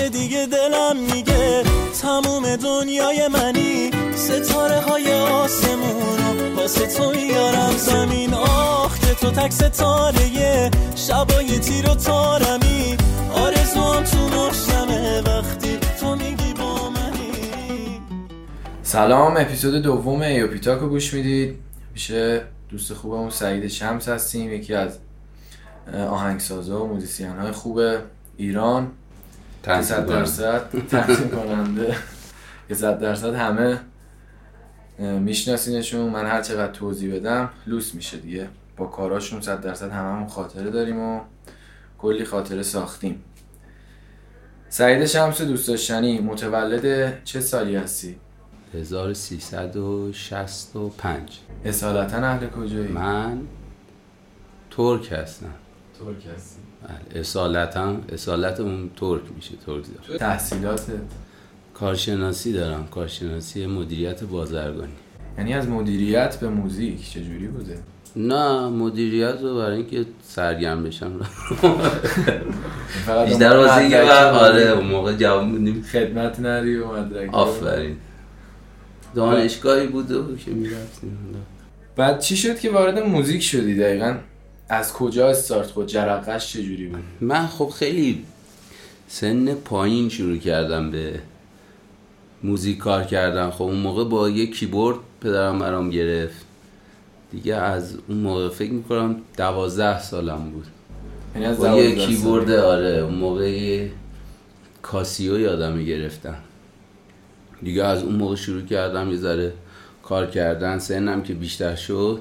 که دیگه دلم میگه تموم دنیای منی، ستاره های آسمونو واسه تو میارم زمین. آخ که تو تک ستاره شبای تیر و تارمی، آرزوام تو مشتمه وقتی تو میگی با منی. سلام، اپیزود دوم ایوپیتاکو گوش میدید. میشه دوست خوبمون سعید شمس هستیم، یکی از آهنگسازا و موزیسین‌های خوب ایران، 100% تنظیم کننده، 100% همه میشناسینشون. من هر چقدر توضیح بدم لوس میشه دیگه. با کاراشون 100% هممون خاطره داریم و کلی خاطره ساختیم. سعید شمس دوست داشتنی، متولد چه سالی هستی؟ 1365. اصالتاً اهل کجایی؟ من ترک هستم. ترک هستی؟ بله، اصالتم ترک میشه، ترک دارم. تحصیلاتت؟ کارشناسی دارم، کارشناسی مدیریت بازرگانی. یعنی از مدیریت به موزیک چجوری بوده؟ نه، مدیریت رو برای اینکه سرگرم بشم بیشتر واسه اینکه آره اون موقع جواب بودیم خدمت نری و مدرک. آفرین. دانشگاهی بود که میرفتیم. بعد چی شد که وارد موزیک شدی دقیقاً؟ از کجا استارت خود؟ جرقه‌اش چجوری بود؟ من خب خیلی سن پایین شروع کردم به موزیک کار کردن. خب اون موقع با یه کیبورد پدرم برام گرفت دیگه. از اون موقع فکر میکنم 12 سالم بود. یعنی از 12 یه کیبورد آره، اون موقع کاسیو یادم گرفتم دیگه. از اون موقع شروع کردم یه ذره کار کردن. سنم که بیشتر شد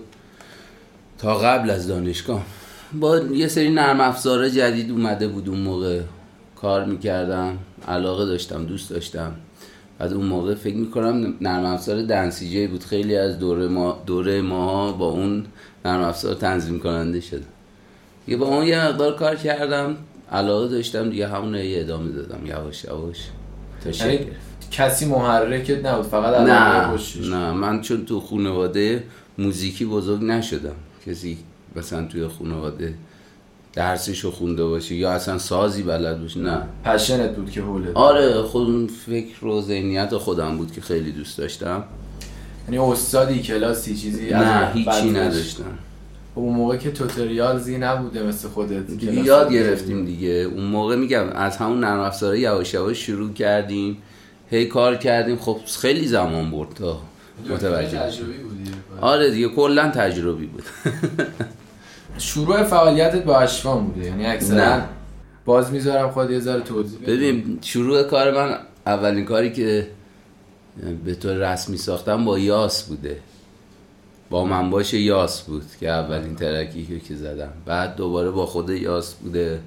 تا قبل از دانشگاه با یه سری نرم افزار جدید اومده بود اون موقع کار میکردم، علاقه داشتم، دوست داشتم. از اون موقع فکر میکنم نرم افزار دنسجی بود. خیلی از دوره ما با اون نرم افزار تنظیم کننده شد دیگه. با اون یه مقدار کار کردم، علاقه داشتم دیگه، همون رو ادامه دادم یواش یواش تا شکل. کسی محرکت نبود؟ فقط علاقه باشیش؟ نه، من چون تو خانواده موزیکی بزرگ نشدم. کسی مثلا توی خانواده درسشو خونده باشه یا اصلا سازی بلد باشه، نه. پشنت بود که حوله بود. آره، خودم فکر و ذهنیت خودم بود که خیلی دوست داشتم. یعنی استادی کلاسی چیزی؟ نه، هیچی نداشتم. اون موقع که توتریال زی نبوده مثل خودت یاد گرفتیم دیگه. اون موقع میگم از همون نرم افزاره یواش یواش شروع کردیم، هی کار کردیم. خب خیلی زمان برد تا متوجه تجربی بودی. آره دیگه، کلا تجربی بود. شروع فعالیتت با اشوان بوده؟ یعنی اکثرا باز میذارم خود یه ذره توضیح بده. ببین، شروع کار من، اولین کاری که به طور رسمی ساختم با یاس بوده، با من باشه یاس بود که اولین ترکی که زدم. بعد دوباره با خود یاس بوده،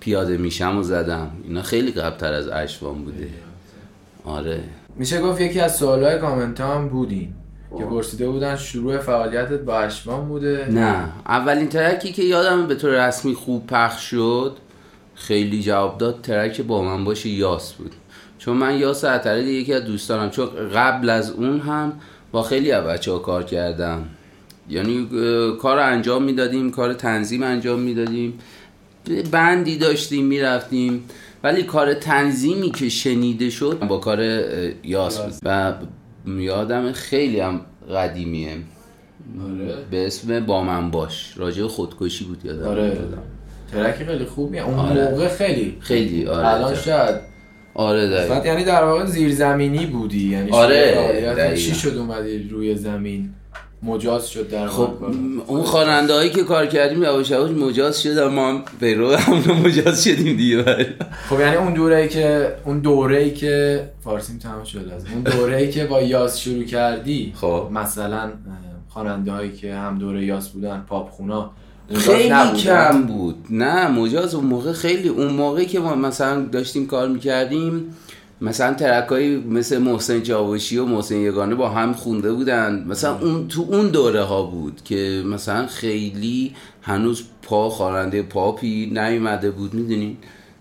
پیاده میشم و زدم. اینا خیلی قبلتر از اشوان بوده. آره، میشه گفت یکی از سوالای کامنت هم بودین که پرسیده بودن شروع فعالیتت با اشوان بوده. نه، اولین ترکی که یادم به طور رسمی خوب پخش شد، خیلی جواب داد، ترک با من باشه یاس بود. چون من یاس از طریق یکی از دوستانم، چون قبل از اون هم با خیلی از بچه‌ها کار کردم، یعنی کار انجام میدادیم، کار تنظیم انجام میدادیم، بندی داشتیم میرفتیم، ولی کار تنظیمی که شنیده شد با کار یاس بود. و یادم خیلی هم قدیمیه. آره. به اسم با من باش، راجع خودکشی بود یادم. آره، ترک خیلی خوبیه اون موقع. خیلی آره. الان شاید آره دقیقاً، یعنی در واقع زیرزمینی بودی. یعنی آره، چی شد اومدی روی زمین؟ مجاز شد در خب اون خواننده‌هایی که کار کردیم یواش یواش مجاز شد، ما پیرو همون مجاز شدیم دیگه. خب یعنی اون دوره‌ای که فارسیم تمام شد، از اون دوره‌ای که با یاس شروع کردی، خب مثلا خواننده‌هایی که هم دوره یاس بودن، پاپ خونا خیلی کم بود. نه، مجاز اون موقع خیلی، اون موقعی که ما مثلا داشتیم کار می‌کردیم، مثلا ترکایی مثل محسن جاووشی و محسن یگانه با هم خونده بودن مثلا. اون تو اون دوره ها بود که مثلا خیلی هنوز خواننده پاپی نیومده بود، میدونین،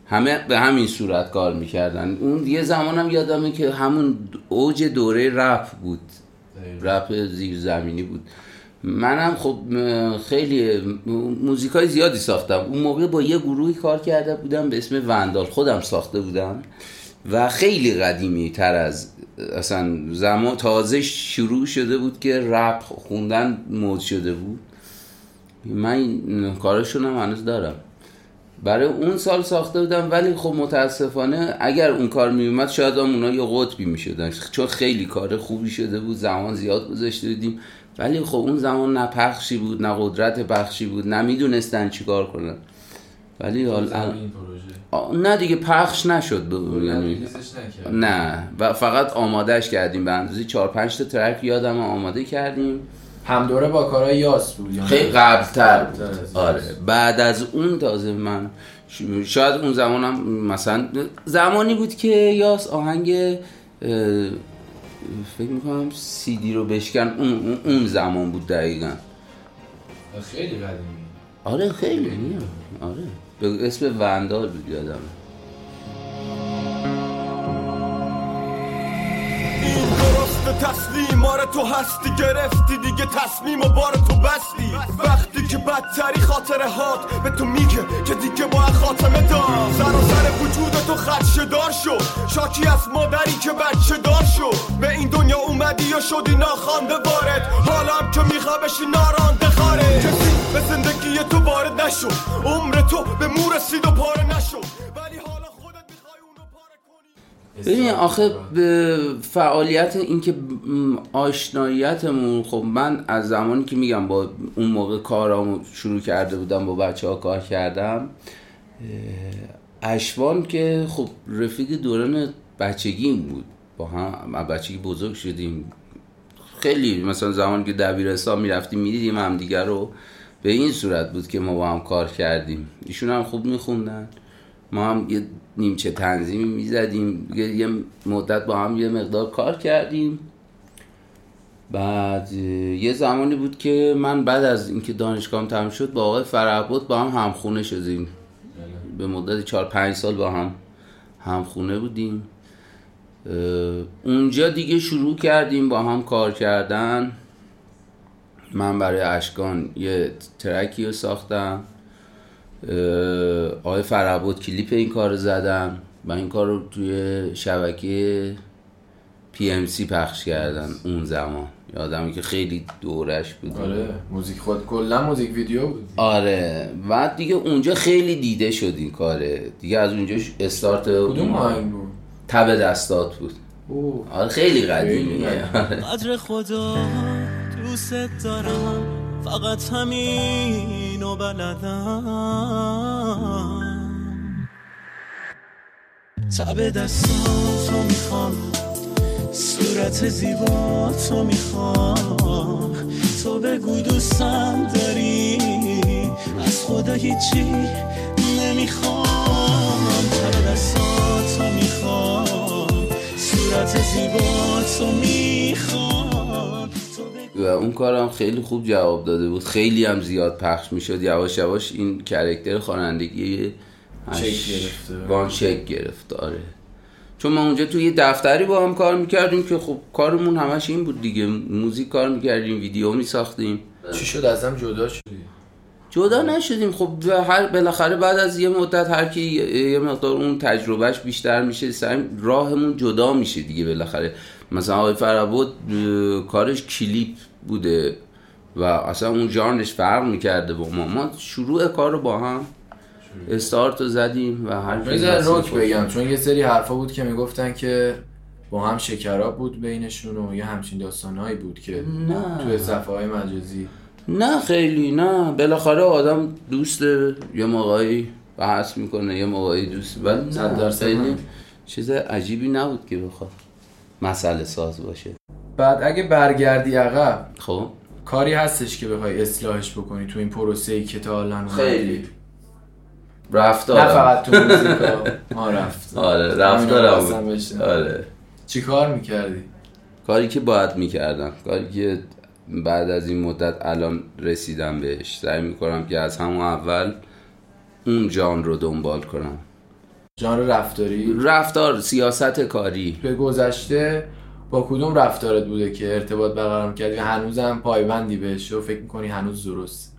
همه به همین صورت کار میکردن. اون یه زمانم یادمه که همون اوج دوره رپ بود، رپ زیرزمینی بود منم خب خیلی موزیکای زیادی ساختم. اون موقع با یه گروهی کار کرده بودم به اسم وندال، خودم ساخته بودم و خیلی قدیمی تر از اصلا زمان، تازه شروع شده بود که رپ خوندن مود شده بود. من کارشونم هنوز دارم، برای اون سال ساخته بودم، ولی خب متاسفانه اگر اون کار میومد شاید هم اونا یه قطبی میشدن، چون خیلی کار خوبی شده بود، زمان زیاد گذاشته بودیم، ولی خب اون زمان نه پخشی بود، نه قدرت پخشی بود، نه میدونستن چی کار کنن. ولی حالا نه دیگه پخش نشد، یعنی نه، و فقط آمادهش کردیم به اندازه 4-5 تا ترک یادم آماده کردیم. همدوره با کارهای یاس بود، خیلی قبل‌تر بود. آره بعد از اون تازه من شاید اون زمانم مثلا زمانی بود که یاس آهنگ فکر می‌کنم سی دی رو بشکن، اون زمان بود دقیقاً. خیلی قدیمی. آره خیلی قدیمی. آره به اسم وندال بود یادمه. تصمیماره تو هستی، گرفتی دیگه تصمیم و بار تو بستی، وقتی که بدتری خاطره هات به تو میگه که دیگه باید خاتمه دار، سراسر وجود تو خدشه دار شو، شاکی از مادری که بچه دار شو، به این دنیا اومدی و شدی ناخوانده وارد، حالا هم که میخواه بشی نارانده خارج، کسی به زندگی تو وارد نشو، عمر تو به مو رسید و پاره نشو. ببین آخه فعالیت، این که آشناییتمون، خب من از زمانی که میگم با اون موقع کارامو شروع کرده بودم، با بچه ها کار کردم، اشوان که خب رفیق دوران بچگیم بود، با هم بچگی بزرگ شدیم، خیلی مثلا زمانی که دبیرستان میرفتیم میدیدیم هم دیگر رو، به این صورت بود که ما با هم کار کردیم. ایشون هم خوب میخوندن، ما هم یه نیمچه تنظیمی میزدیم، یه مدت با هم یه مقدار کار کردیم. بعد یه زمانی بود که من بعد از اینکه دانشگاهم تموم شد با آقای فرعبود با هم همخونه شدیم، به مدت 4-5 سال با هم همخونه بودیم. اونجا دیگه شروع کردیم با هم کار کردن، من برای اشکان یه ترکی رو ساختم، آقای فرعبود کلیپ این کار رو زدن و این کار رو توی شبکه PMC پخش کردن. اون زمان یادمه که خیلی دورش بود. آره موزیک خود کلا موزیک ویدیو بود. آره بعد دیگه اونجا خیلی دیده شد این کاره دیگه، از اونجا استارت. کدوم آهنگ بود؟ تب دستات بود. آره خیلی قدیمیه. قدر خدا دوست دارم، فقط همینو بلدم، تب دستاتو میخوام، صورت زیباتو میخوام، تو بگو دوستم داری، از خدا هیچی نمیخوام، تب دستاتو میخوام، صورت زیباتو میخوام. و اون کارم خیلی خوب جواب داده بود، خیلی هم زیاد پخش میشد، یواش یواش این کرکتر خوانندگی وان شک گرفت. آره چون ما اونجا توی یه دفتری با هم کار میکردیم که خب کارمون همش این بود دیگه، موزیک کار میکردیم، ویدیو میساختیم. چی شد از هم جدا شدیم؟ جدا نشدیم خب، هر بالاخره بعد از یه مدت هر کی یه مقدار اون تجربهش بیشتر میشه، راهمون جدا میشه دیگه بالاخره. مثلا آقای فرعبود کارش کلیپ بوده و اصلا اون ژانرش فرق میکرده با ما شروع کار رو با هم استارت رو زدیم و هر چیزی روک بگم، چون یه سری حرفا بود که میگفتن که با هم شکراب بود بینشون و یه همچین داستانهایی بود که نه. توی صفحه‌های مجازی نه خیلی نه، بالاخره آدم دوست یه موقعی بحث میکنه، یه موقعی دوست، بعد 100% چیز عجیبی نبود که بخواد مسئله ساز باشه. بعد اگه برگردی عقب، خب کاری هستش که بخوای اصلاحش بکنی تو این پروسه‌ای که تا الان خیلی رفتار، نه فقط تو موزیکا، ما رفت. آره رفتارم. آره چی کار می‌کردی؟ کاری که باید می‌کردم، کاری که بعد از این مدت الان رسیدم بهش، سعی می‌کنم که از همون اول اون ژانر رو دنبال کنم. ژانر رفتاری، رفتار، سیاست کاری. به گذشته با کدوم رفتارت بوده که ارتباط برقرار کردی و هنوزم پایبندی بهش و فکر می‌کنی هنوز درست؟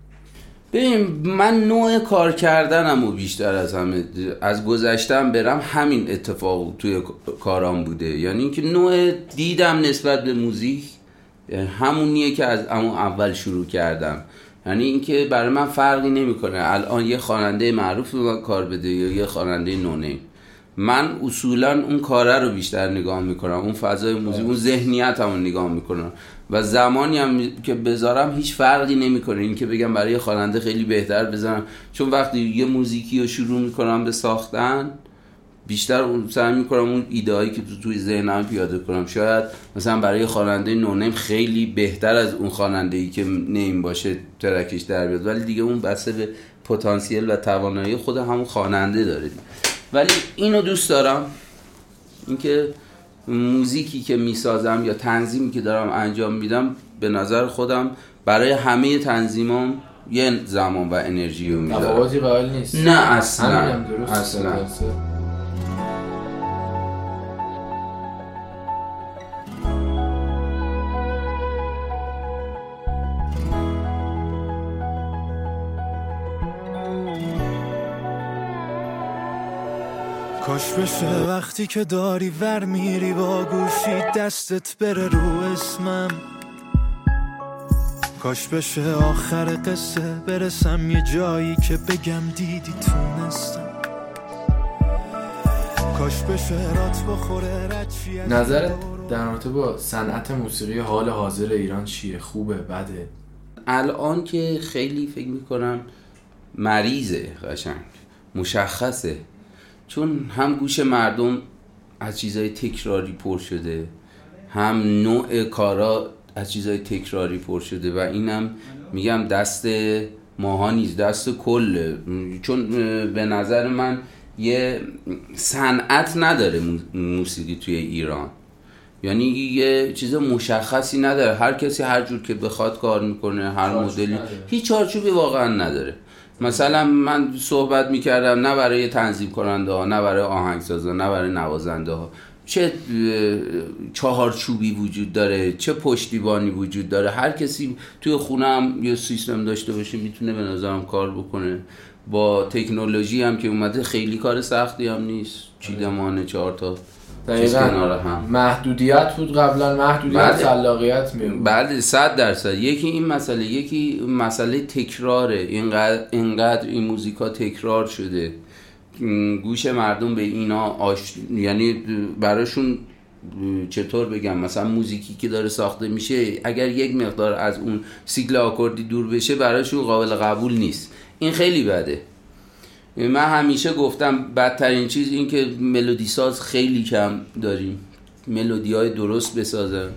ببین، من نوع کار کردنمو بیشتر از همه از گذشتم برم همین اتفاق توی کارام بوده. یعنی اینکه نوع دیدم نسبت به موزیک همونیه که از اول شروع کردم. یعنی اینکه برای من فرقی نمی‌کنه الان یه خواننده معروف به من کار بده یا یه خواننده نونیم. من اصولا اون کاره رو بیشتر نگاه میکنم، اون فضای موزیک، اون ذهنیت همون نگاه میکنم و زمانی هم که بذارم هیچ فرقی نمیکنه این که بگم برای خواننده خیلی بهتر بزنم، چون وقتی یه موزیکی رو شروع میکنم به ساختن بیشتر سعی میکنم اون ایده‌هایی که توی ذهنم پیاده کنم. شاید مثلا برای خواننده نونیم خیلی بهتر از اون خواننده‌ای که نیم باشه ترکش در بیاد، ولی دیگه اون بسته به پتانسیل و توانایی خود همون خواننده داره. ولی اینو دوست دارم، اینکه موزیکی که میسازم یا تنظیمی که دارم انجام میدم به نظر خودم برای همه تنظیمام یه زمان و انرژی رو میذارم. تفاوتی قائل نیست. نه اصلا. اصلا. کاش بشه وقتی که داری ور میری با گوشی دستت بره رو اسمم، کاش بشه آخر قصه برسم یه جایی که بگم دیدی تونستم، کاش بشه رات بخوره رچی. نظرت در رابطه با صنعت موسیقی حال حاضر ایران چیه؟ خوبه؟ بده؟ الان که خیلی فکر میکنم مریضه، قشنگ مشخصه، چون هم گوش مردم از چیزای تکراری پر شده، هم نوع کارا از چیزای تکراری پر شده و اینم میگم دست ماها نیست، دست کله. چون به نظر من یه صنعت نداره موسیقی توی ایران، یعنی یه چیز مشخصی نداره، هر کسی هر جور که بخواد کار میکنه، هر مدلی، هیچ چارچوبی واقعا نداره. مثلا من صحبت میکردم نه برای تنظیم کننده ها، نه برای آهنگسازا، نه برای نوازنده ها، چه چهارچوبی وجود داره، چه پشتیبانی وجود داره. هر کسی توی خونه هم یه سیستم داشته باشه میتونه به نظرم کار بکنه. با تکنولوژی هم که اومده خیلی کار سختی هم نیست، چیدمانه 4 تا دقیقاً محدودیت بود، قبلا محدودیت خلاقیت میمون. بله 100%. یکی این مسئله، یکی مسئله تکراره، اینقدر این موزیکا تکرار شده، گوش مردم به اینا یعنی براشون چطور بگم، مثلا موزیکی که داره ساخته میشه اگر یک مقدار از اون سیکل آکوردی دور بشه براشون قابل قبول نیست. این خیلی بده. من همیشه گفتم بدترین چیز این که ملودی ساز خیلی کم داریم، ملودی های درست بسازن.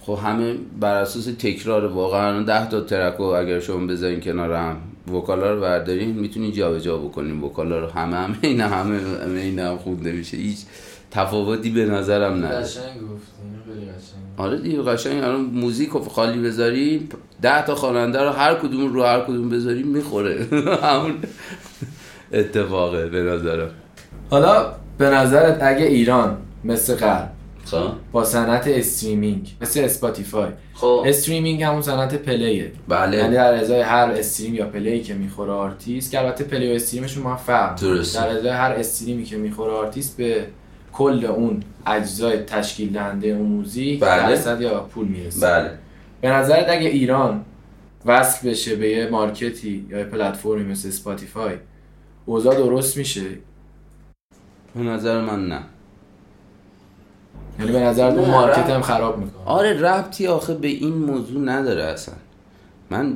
خب همه بر اساس تکرار، واقعا 10 تا ترکو اگر شما بذارین کنار هم، وکالا رو بردارین میتونین جابجا بکنین، وکالا رو همه خونده میشه، هیچ تفاوتی به نظرم نداره. قشنگ گفتین، خیلی قشنگ. آره دیگه قشنگ. الان موزیک رو خالی بذاری 10 تا خواننده رو هر کدوم رو هر کدوم بذاری میخوره. همون اتفاقه به نظرم. حالا به نظرت اگه ایران مثل غرب با صنعت استریمینگ، مثل اسپاتیفای، استریمینگ همون صنعت پلیه، بله، یعنی در ازای هر استریم یا پلی که میخوره آرتیست، که البته پلی و استریمشون با هم فرق در ازای هر استریمی که میخوره آرتیست به کل اون اجزای تشکیل دهنده اون موزیک درصد یا پول میرسه. بله. به نظرت اگه ایران وصل بشه به یه مارکتی یا یه پلتفرمی مثل اسپاتیفای اوضاع درست میشه؟ به نظر من نه. یعنی به نظر من مارکت هم خراب میکنه. آره ربطی آخه به این موضوع نداره اصلا. من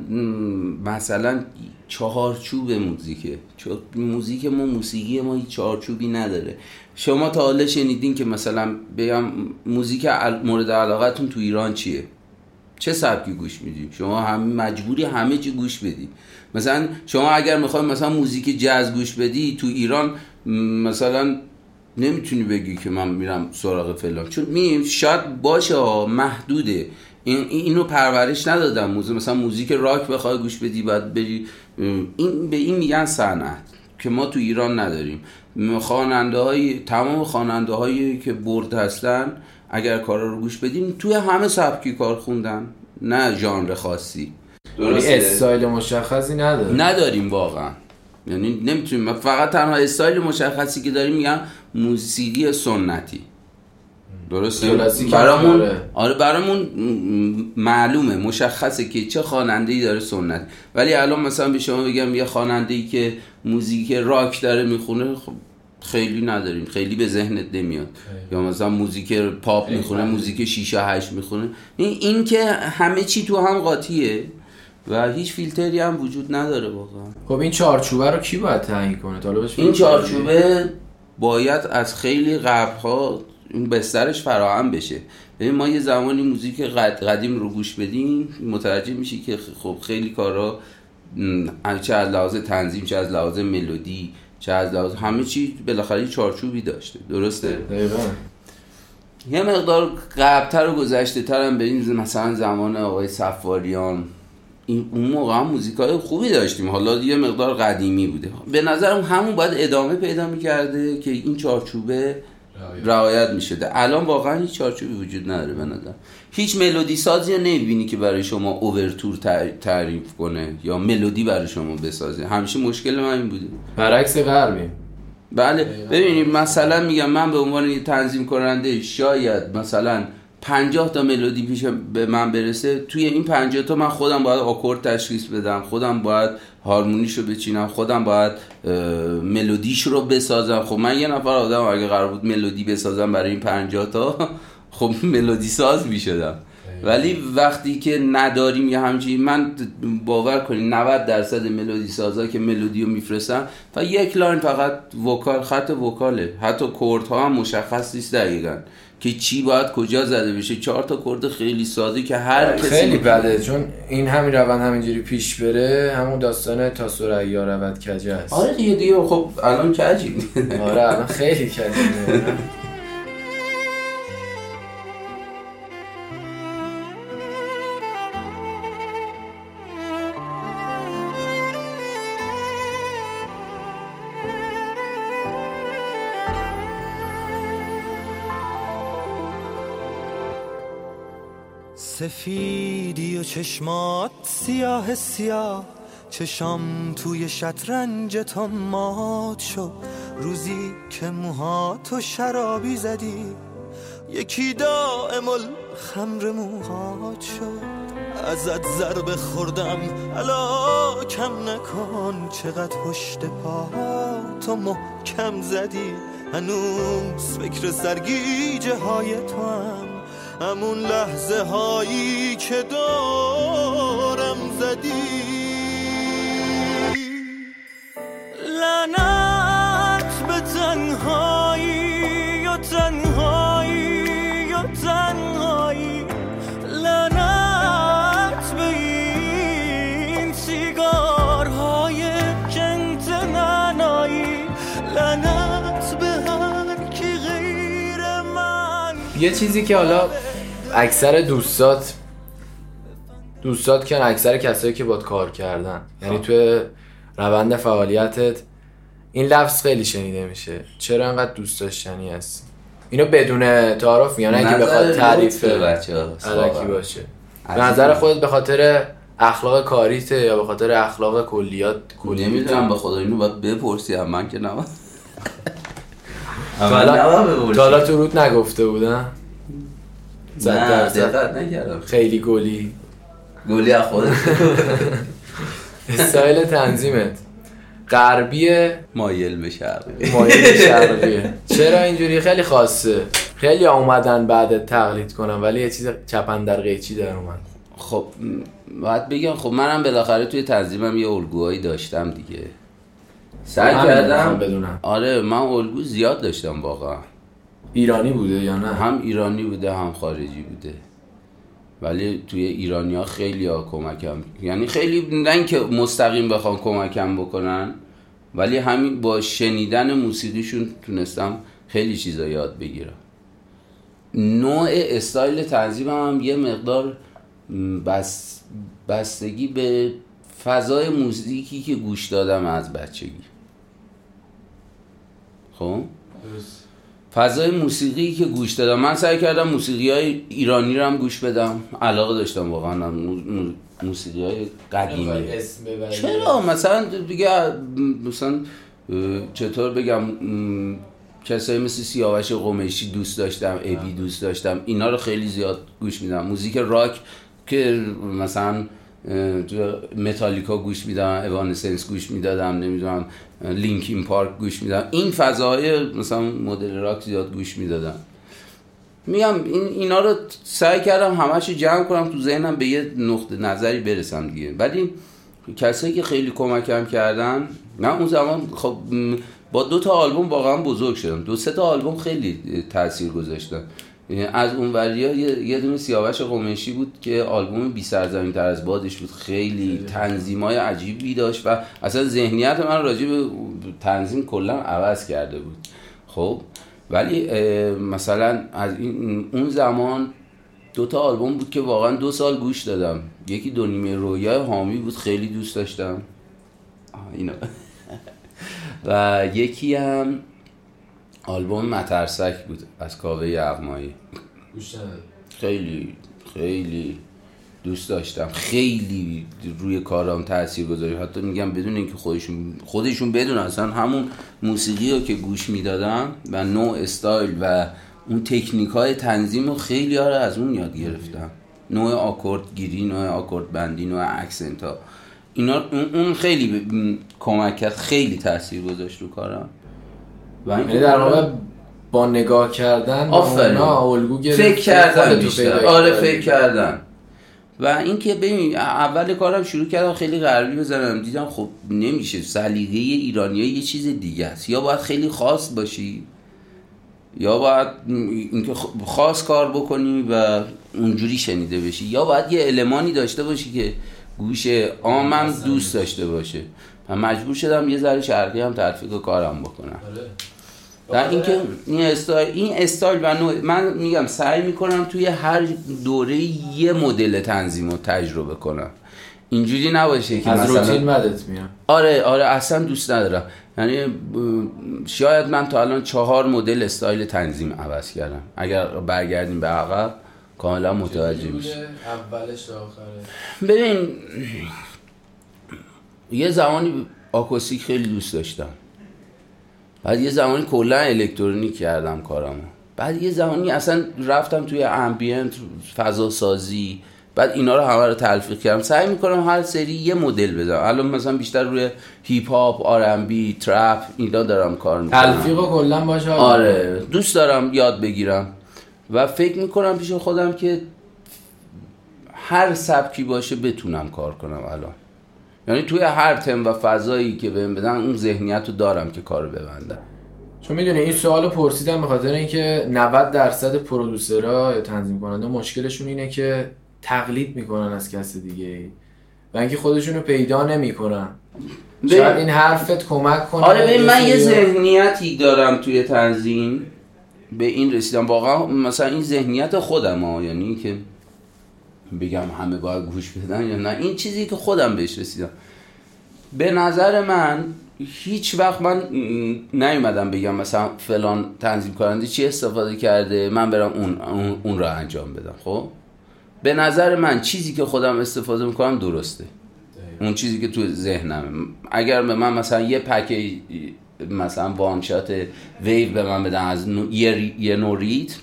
مثلا چهارچوب موزیکه، چون موزیک ما، موسیقی ما هیچ چهارچوبی نداره. شما تا حالا شنیدین که مثلا بگم موزیک مورد علاقتون تو ایران چیه؟ چه سبکی گوش میدیم؟ شما هم مجبوری همه چی گوش بدی. مثلا شما اگر میخوای مثلا موزیک جاز گوش بدی تو ایران، مثلا نمیتونی بگی که من میرم سراغ فلان، چون شاید باشه، محدوده. اینو پرورش ندادم. مثلا موزیک راک بخوای گوش بدی بعد بری، این به این میگن صنعت که ما تو ایران نداریم. خواننده های، تمام خواننده هایی که برد هستن اگر کارا رو گوش بدیم توی همه سبکی کار خوندن، نه ژانر خاصی، درسته؟ استایل مشخصی نداریم واقعا، یعنی نمیتونیم. فقط تنها استایل مشخصی که داریم میگم موسیقی سنتی، درسته؟ برامون آره، برامون معلومه، مشخصه که چه خواننده‌ای داره سنت. ولی الان مثلا به شما بگم یه خواننده‌ای که موزیک راک داره میخونه، خب خیلی نداریم، خیلی به ذهنت نمیاد. یا مثلا موزیک پاپ میخونه، موزیک 6/8 میخونه. این که همه چی تو هم قاطیه و هیچ فیلتری هم وجود نداره واقعا. خب این چارچوبه رو کی باید تعیین کنه؟ این چارچوبه باید از خیلی قبل‌ها اون بسترش فراهم بشه. ببین ما یه زمانی موزیک قدیم رو گوش بدیم متوجه میشی که خب خیلی کارا چه از لحاظ تنظیم، چه از لحاظ ملودی، چه از لحاظ همه چی بالاخره چارچوبی داشته، درسته؟ دقیقاً. یه مقدار قبل‌تر و گذشته‌تر هم بریم، مثلا زمان آقای صفاریان، این اون موقع هم موزیکای خوبی داشتیم، حالا یه مقدار قدیمی بوده. به نظرم همون باید ادامه پیدا می‌کرده که این چارچوبه رعایت میشده. الان واقعا هیچ چارچوبی وجود نداره به نظر. هیچ ملودی سازی رو نمیبینی که برای شما اوورتور تعریف کنه یا ملودی برای شما بسازه. همیشه مشکل من این بوده. برعکس غربی. بله ببینید، مثلا میگم من به عنوان یه تنظیم کننده شاید مثلا 50 تا ملودی پیش به من برسه، توی این 50 تا من خودم باید آکورد تشخیص بدم، خودم باید هارمونیش رو بچینم، خودم باید ملودیش رو بسازم. خب من یه نفر آدم اگه قرار بود ملودی بسازم برای این 50 تا، خب ملودی ساز میشدم. ولی وقتی که نداریم یه همچین، من باور کنید 90% ملودی سازا که ملودی رو میفرستن و یک لاین فقط وکال، خط وکاله، حتی کوردها هم مشخص نیست دقیقاً که چی باید کجا زده بشه. 4 تا کورد خیلی ساده که هر کسی خیلی بده، چون این همین روند همینجوری پیش بره، همون داستانه تا سوره یا روند کجه است. آره دیگه خب الان کجی. آره الان خیلی کجی. سفیدی و چشمات سیاه سیاه، چشم توی شطرنج تو مات شد روزی که موهاتو شرابی زدی، یکی دائم الخمر موهات شد. ازت ضربه خوردم الا کم نکن، چقدر پشت پاهاتو محکم زدی، هنوز فکر سرگیجه های تو هم همون لحظه هایی که دارم زدی. لعنت به تنهایی و تنهایی و تنهایی، لعنت به این سیگارهای جنت ننایی، لعنت به هر کی غیر من. یه چیزی که حالا اکثر دوستات که اکثر کسایی که باید کار کردن، یعنی تو روند فعالیتت این لفظ خیلی شنیده میشه، چرا انقدر دوست داشتنی هستی؟ اینو بدون تعارف میگن، اینکه بخواد تعریف الکی باشه. به نظر خودت به خاطر اخلاق کاریت یا به خاطر اخلاق کلیات کلی؟ نمیدونم به خدا، اینو باید بپرسی. من که نبا حالا تو روت نگفته بودن. نه دقت نکردم. خیلی گلی از خودت. استایل تنظیمت غربیه، مایل به شرقی. چرا اینجوری؟ خیلی خاصه. خیلی اومدن بعد تقلید کنم، ولی یه چیز چپندر قیچی در اومد. خب باید بگم خب منم بالاخره توی تنظیمم یه الگوهایی داشتم دیگه، سعی کردم بدونم. آره من الگو زیاد داشتم واقعا. ایرانی بوده یا نه؟ هم ایرانی بوده هم خارجی بوده، ولی توی ایرانی‌ها خیلی ها کمکم، یعنی خیلی نه که مستقیم بخوام کمکم بکنن، ولی همین با شنیدن موسیقیشون تونستم خیلی چیزا یاد بگیرم. نوع استایل تنظیمم هم یه مقدار بستگی به فضای موسیقی که گوش دادم از بچگی. خب فضای موسیقی که گوش دادم، من سعی کردم موسیقی‌های ایرانی رو هم گوش بدم، علاقه داشتم واقعا موسیقی‌های قدیمی. چرا مثلا دیگه مثلا چطور بگم، کسایی مثل سیاوش قمیشی دوست داشتم، ابی دوست داشتم، اینا رو خیلی زیاد گوش میدم. موزیک راک که مثلا تو متالیکا گوش میدادم، ایوانسنس گوش میدادم، نمیدونم لینکین پارک گوش میدادم، این فضاهای مثلا مدل راک زیاد گوش میدادم. میگم اینا رو سعی کردم همه‌شو جمع کنم تو ذهنم به یه نقطه نظری برسم دیگه. ولی کسایی که خیلی کمکم کردن، من اون زمان خب با دو تا آلبوم واقعا بزرگ شدم، دو سه تا آلبوم خیلی تاثیر گذاشتن. از اون وریا یه دونه سیاوش قمیشی بود که آلبوم بی سرزمین تر از بادش بود، خیلی تنظیمای عجیبی داشت و اصلا ذهنیت من راجع به تنظیم کلا عوض کرده بود. خب ولی مثلا از اون زمان دو تا آلبوم بود که واقعا 2 سال گوش دادم. یکی دو نیمه رویای هامی بود، خیلی دوست داشتم اینا و یکی هم آلبوم مترسک بود از کابه یغمایی، خیلی خیلی دوست داشتم، خیلی روی کارام تاثیر گذاشت. حتی میگم بدون اینکه خودشون بدونن، اصلا همون موسیقی رو که گوش میدادم و نوع استایل و اون تکنیک های تنظیم رو خیلی ها رو از اون یاد گرفتم، نوع آکورد گیری، نوع آکورد بندی، نوع اکسنت ها، اینا اون خیلی کمک کرد، خیلی تاثیر گذاشت رو کارم. یعنی در واقع با نگاه کردن اونا الگو گرفتن، فکر کردن بیشتر، آره فکر کردن. و اینکه ببین اول کارم شروع کردم خیلی غربی بزنم، دیدم خب نمیشه، سلیقه ایرانی‌ها یه چیز دیگه است، یا باید خیلی خاص باشی یا باید اینکه خاص کار بکنی و اونجوری شنیده بشی، یا باید یه المانی داشته باشی که گوش عامم دوست داشته باشه. من مجبور شدم یه ذره شرقی هم تلفیق کارم بکنم. در اینکه این استایل و نوع، من میگم سعی میکنم توی هر دوره یه مدل تنظیم رو تجربه کنم، اینجوری نباشه که از روتین بدت میام. آره اصلا دوست ندارم. یعنی شاید من تا الان 4 مدل استایل تنظیم عوض کردم، اگر برگردیم به عقب کاملا متوجه میشی اولش تا آخره. ببین یه زمانی آکوستیک خیلی دوست داشتم، بعد یه زمانی کلا الکترونیک کردم کارامو، بعد یه زمانی اصلا رفتم توی امبینت، فضا سازی، بعد اینا رو همه رو تلفیق کردم. سعی میکنم هر سری یه مدل بزنم. الان مثلا بیشتر روی هیپ هاپ، آرنبی، ترپ اینا دارم کار میکنم، تلفیقو کلا باشه. آره دوست دارم یاد بگیرم و فکر میکنم پیش خودم که هر سبکی باشه بتونم کار کنم الان. یعنی توی هر تم و فضایی که بهم بدن اون ذهنیت رو دارم که کارو ببندم. چون میدونی این سوالو پرسیدم به خاطر اینکه 90% پرودوسرها یا تنظیم کننده مشکلشون اینه که تقلید میکنن از کس دیگه و اینکه خودشونو پیدا نمیکنن. شاید این حرفت کمک کنه. آره ببین من یه ذهنیتی دارم توی تنظیم، به این رسیدم واقعا، مثلا این ذهنیت خودمه، یعنی که بگم همه باید گوش بدن یا نه، این چیزی که خودم بهش رسیدم. به نظر من هیچ وقت من نیومدم بگم مثلا فلان تنظیم کننده چی استفاده کرده من برم اون رو انجام بدم. خب به نظر من چیزی که خودم استفاده میکنم درسته، اون چیزی که تو ذهنمه. اگر من مثلا یه پکیج مثلا وانشات ویو به من بدن از یه نوع ریتم،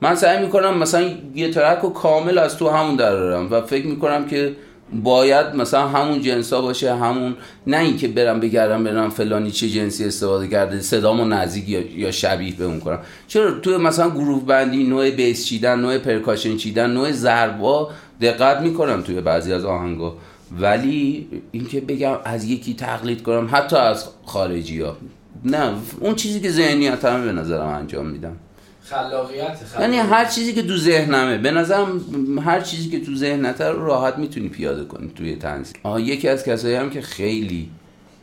من سعی میکنم مثلا یه ترک رو کامل از تو همون درارم و فکر میکنم که باید مثلا همون جنسا باشه، همون، نه اینکه برم بگردم فلانی چه جنسی استفاده کرده صدامو نزدیک یا شبیه به اون کنم. چرا تو مثلا گروه بندی، نوع بیس چیدن، نوع پرکاشن چیدن، نوع ضربا دقت میکنم توی بعضی از آهنگا، ولی اینکه بگم از یکی تقلید کنم حتی از خارجی‌ها، نه، اون چیزی که ذهنیتم به نظرم انجام میدم. خلاقیت یعنی هر چیزی که تو ذهنمه، به نظرم هر چیزی که تو ذهنت رو راحت میتونی پیاده کنی توی تنظیم. یکی از کسایی هم که خیلی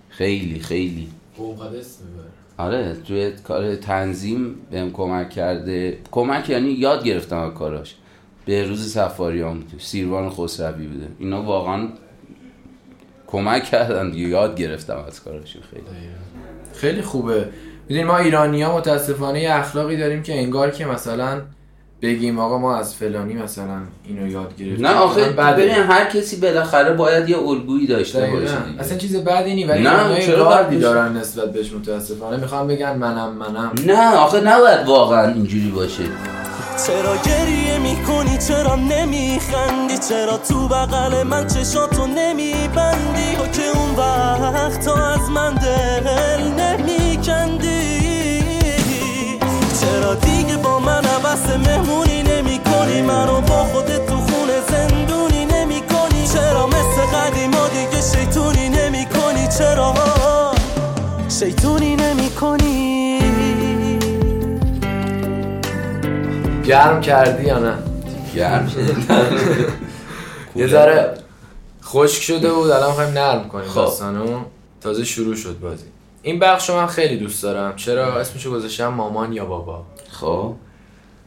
خیلی خیلی بوقدس میبره، آره توی کار تنظیم بهم کمک کرده، کمک یعنی یاد گرفتم از کاراش، بهروز سفاری هم بود، سیروان خسروی بوده، اینا واقعا کمک کردن، یاد گرفتم از کارشون خیلی. خیلی خوبه. میدونی ما ایرانی‌ها متاسفانه اخلاقی داریم که انگار که مثلا بگیم آقا ما از فلانی مثلا اینو یاد گرفتیم. نه آخه ببین هر کسی بالاخره باید یه الگویی داشته باشه. اصلا چیز بدی نیست ولی اونایی که دارن نسبت بهش متاسفانه میخوام بگن منم. نه آخه نباید واقعا اینجوری باشه. چرا گریه میکنی؟ چرا نمیخندی؟ چرا تو بغل من چشاتو نمیبندی؟ تو که اون وقت از من دل نمیکندی. چرا دیگه با من عوض مهمونی نمی کنی؟ منو با خودت تو خونه زندونی نمی کنی؟ چرا مثل قدیما دیگه شیطونی نمی کنی؟ چرا شیطونی نمی کنی؟ گرم کردی یا نه؟ گرم شده یه ذره خشک شده بود، الان میخوایم نرم کنیم داستانو. تازه شروع شد بازی. این بخشو من خیلی دوست دارم. چرا اسمشو گذاشتم مامان یا بابا؟ خب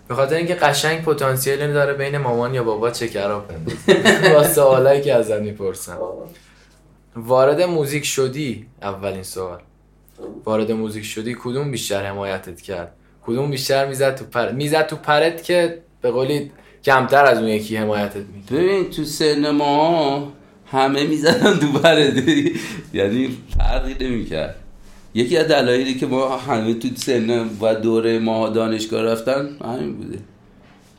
به خاطر اینکه قشنگ پتانسیل داره بین مامان یا بابا چه کرا بندازه با سوالایی که ازم میپرسن. وارد موزیک شدی، اولین سوال وارد موزیک شدی کدوم بیشتر حمایتت کرد؟ کدوم بیشتر میزد تو پرت که به قولی کمتر از اون یکی حمایتت میکنه؟ ببین تو سینما همه میزدن تو پرت، یعنی فرقی نمیکرد. یکی از دلایلی که ما همه تو سن و دوره ما دانشگاه رفتن همین بوده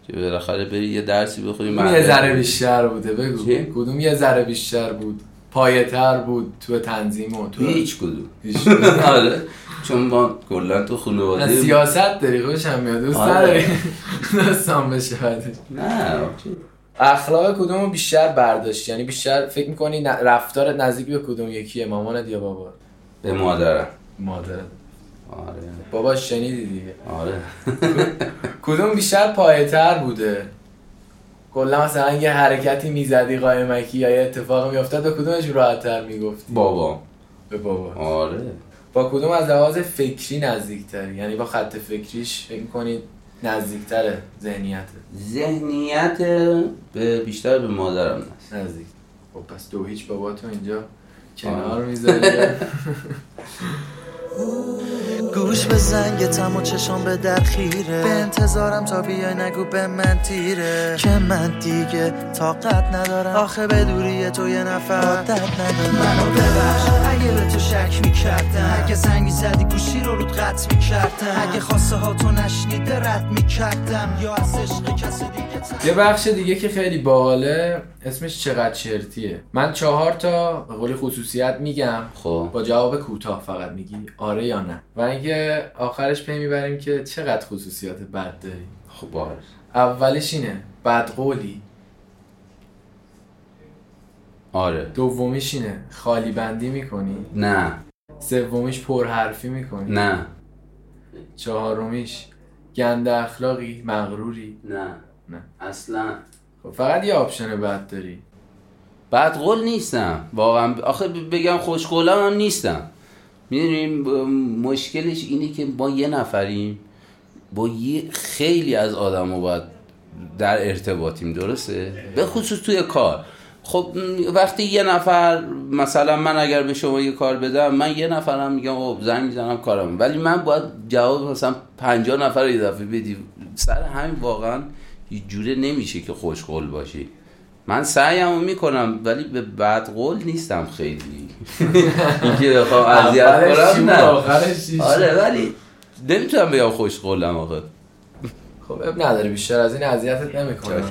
که بالاخره بری یه درسی بخونی. یه ذره بیشتر بوده. بگو کدوم یه ذره بیشتر بود؟ پایه‌تر بود تو تنظیم و تو هیچ کدوم آره چون ما کلا تو خانواده سیاست داری خوشم میاد دوست داری داستان بشه. نه اخلاق کدومو بیشتر برداشت؟ یعنی بیشتر فکر می‌کنی رفتارت نزدیک به کدوم یکیه، مامانت یا بابا؟ به مادرم. آره بابا شنیدی دیگه. آره کدوم بیشتر پایه‌تر بوده؟ کلا مثلا یه حرکتی میزدی قایمکی یا یه اتفاقی میافتاد به کدومش راحت‌تر میگفتی؟ بابا. به بابا. آره با کدوم از لحاظ فکری نزدیک‌تری؟ یعنی با خط فکریش فکر می‌کنی نزدیک‌تره ذهنیت به بیشتر به مادرم نزدیک. خب پس دو هیچ بابا تو اینجا کنار میذاره. گوش به زنگتم و چشم به در خیره، به انتظارم تا بیای نگو به من تیره که من دیگه طاقت ندارم آخه به دوری تو یه نفر عادت ندارم. منو ببخش اگه به تو شک میکردم، اگه زنگی زدی گوشی رو رود قطع میکردم، اگه خواسته ها تو نشنیده رد میکردم یا از عشق کسی دیگه. یه بخش دیگه که خیلی باحاله اسمش چقدر شرطیه. من 4 تا قول خصوصیت میگم خب با جواب کوتاه فقط میگی آره یا نه و اینکه آخرش پی میبریم که چقدر خصوصیات بد داری. خب باشه اولش اینه بدقولی. آره. دومیش اینه خالی بندی میکنی؟ نه. سومیش پرحرفی میکنی؟ نه. چهارمیش گند اخلاقی مغروری؟ نه اصلا. فقط یه آپشن بد داری. بدقول نیستم واقعا، آخه بگم خوشقولم هم نیستم. میدونیم مشکلش اینه که با یه نفریم با یه خیلی از آدم ها باید در ارتباطیم، درسته؟ به خصوص توی کار. خب وقتی یه نفر مثلا من اگر به شما یه کار بدم من یه نفرم میگم زنگ میزنم کارم، ولی من باید جواب مثلا 50 نفر یه دفعه بدی. سر همین واقعا یه جوره نمیشه که خوشقول باشی. من سعیمو میکنم ولی به بدقول نیستم خیلی اینکه بخوام اذیت کنم نه. آره ولی نمیتونم بگم خوشقولم آخه. خب اب نداره بیشتر از این اذیتت نمیکنم.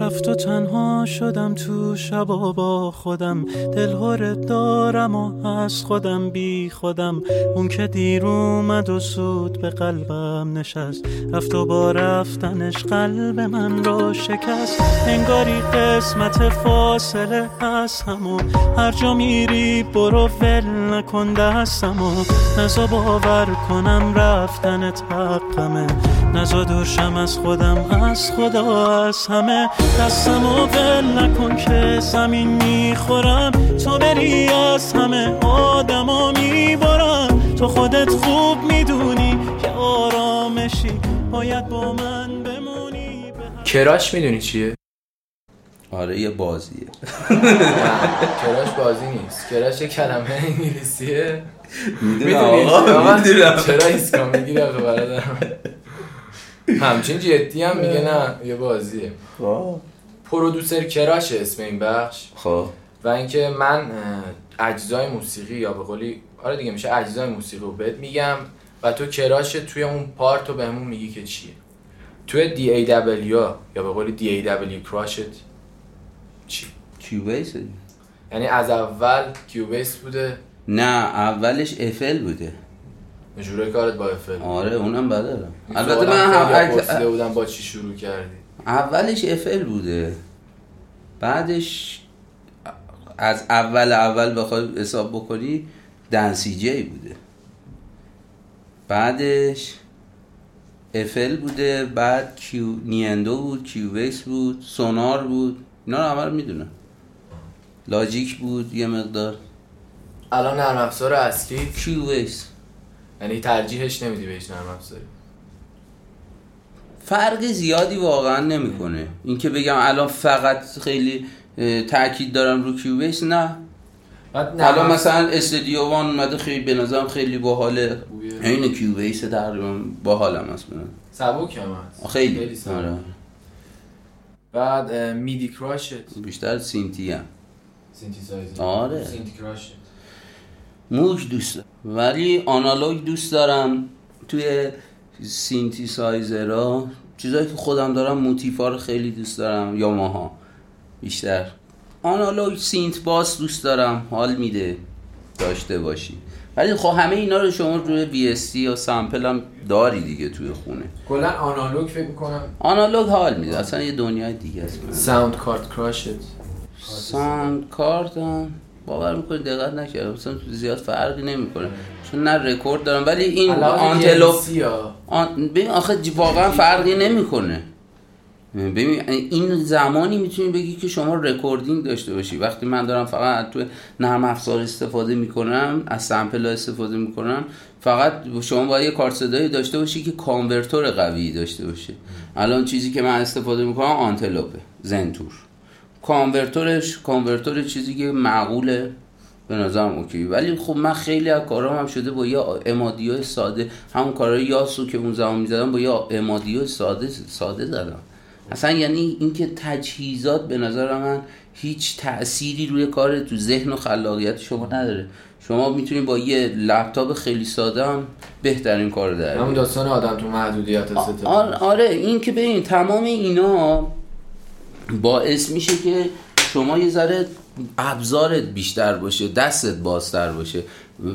رفت و تنها شدم تو شبا با خودم، دلهورت دارم و از خودم بی خودم، اون که دیر اومد و سود به قلبم نشست، رفت و با رفتنش قلب من رو شکست، انگاری قسمت فاصله از همو هر جا میری برو ول نکن دستمو، نزا باور کنم رفتنت حقمه، نزا دورشم از خودم از خدا از همه، دستمو بل نکن که زمین میخورم، تو بری از همه آدمو میبرم، تو خودت خوب میدونی که آرامشی باید با من بمونی. کراش میدونی چیه؟ آره یه بازیه. کراش بازی نیست، کراش کلمه انگلیسیه. میدونم آقا، میدونم چرا ایسکام میگیره آقا برادرم. همچین جدی هم میگه نه یه بازیه. پرودوسر کراش اسم این بخش. خب و اینکه من اجزای موسیقی یا به قولی آره دیگه میشه اجزای موسیقی رو بهت میگم و تو کراش توی اون پارت رو بهمون میگی که چیه. توی دی ای دبلیو یا به قولی دی ای دبلیو کراشت چی؟ کیوبیس. یعنی از اول کیوبیس بوده؟ نه اولش اف ال بوده. جوره کارت با اف ال. آره اونم بدارم. البته من هم بودم با چی شروع کردی؟ اولش اف ال بوده. بعدش از اول بخوای حساب بکنی دنسجی بوده. بعدش اف ال بوده، بعد کیو نیندو بود، کیوبیس بود، سونار بود. اینا رو همه رو میدونم. لاجیک بود یه مقدار. الان نرم افزار اصلی کیوبیس. یعنی ترجیحش نمیدی بهش نرم افزاری؟ فرق زیادی واقعا نمیکنه. اینکه بگم الان فقط خیلی تاکید دارم رو کیوبیس نه. حالا مثلا استدیو وان اومده خیلی به نظرم خیلی باحاله. عین کیوبیس تقریبا باحالم هست من. سبک هم هست. خیلی سبک. بعد میدی کراشت بیشتر سینتی هم سینتی سایزی آره سینتی کراشت موج دوست دارم ولی آنالوگ دوست دارم. توی سینتی سایزرها چیزایی که خودم دارم موتیفار خیلی دوست دارم یا ماها بیشتر آنالوگ سینت باس دوست دارم حال میده داشته باشی. ولی خب همه اینا رو شما روی بی اس تی یا سامپل هم داری دیگه توی خونه. کلا آنالوگ فکر می‌کنم آنالوگ حال میده اصلا یه دنیای دیگه است. ساوند کارت کراشت ساوند کارتم باور می‌کنی دقت نکردم اصلا زیاد فرقی نمی‌کنه چون نه رکورد دارم ولی این آنتلوپ ببین آخه واقعا فرقی نمی‌کنه. ببین این زمانی میتونی بگی که شما رکوردینگ داشته باشی. وقتی من دارم فقط تو نرم افزار استفاده میکنم از سامپل ها استفاده میکنم فقط شما باید یه کارت صدایی داشته باشی که کانورتور قوی داشته باشه. الان چیزی که من استفاده میکنم آنتلوپه زنتور کانورتور چیزی که معقوله به نظرم اوکی. ولی خب من خیلی از کارام هم شده با یه امادیو ساده همون کارهای یاسو که اون زمان میزدم با یه امادیو ساده زدم. اصلا یعنی اینکه تجهیزات به نظر من هیچ تأثیری روی کار تو ذهن و خلاقیت شما نداره. شما میتونید با یه لپتاپ خیلی ساده هم بهترین کار رو در بیارید. همون داستان آدم تو محدودیت است. آره این که ببین تمام اینا باعث میشه که شما یه ذره ابزارت بیشتر باشه، دستت بازتر باشه.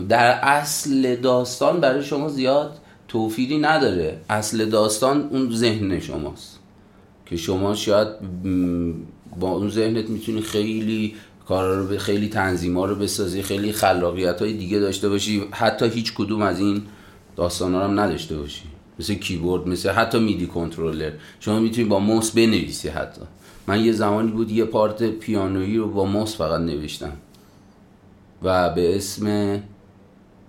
در اصل داستان برای شما زیاد توفیری نداره. اصل داستان اون ذهن شماست. که شما شاید با اون ذهنت میتونی خیلی کارا رو خیلی تنظیما رو بسازی، خیلی خلاقیت‌های دیگه داشته باشی، حتی هیچ کدوم از این داستانا هم نداشته باشی. مثل کیبورد، مثل حتی میدی کنترلر، شما میتونی با موس بنویسی حتی. من یه زمانی بود یه پارت پیانویی رو با موس فقط نوشتم. و به اسم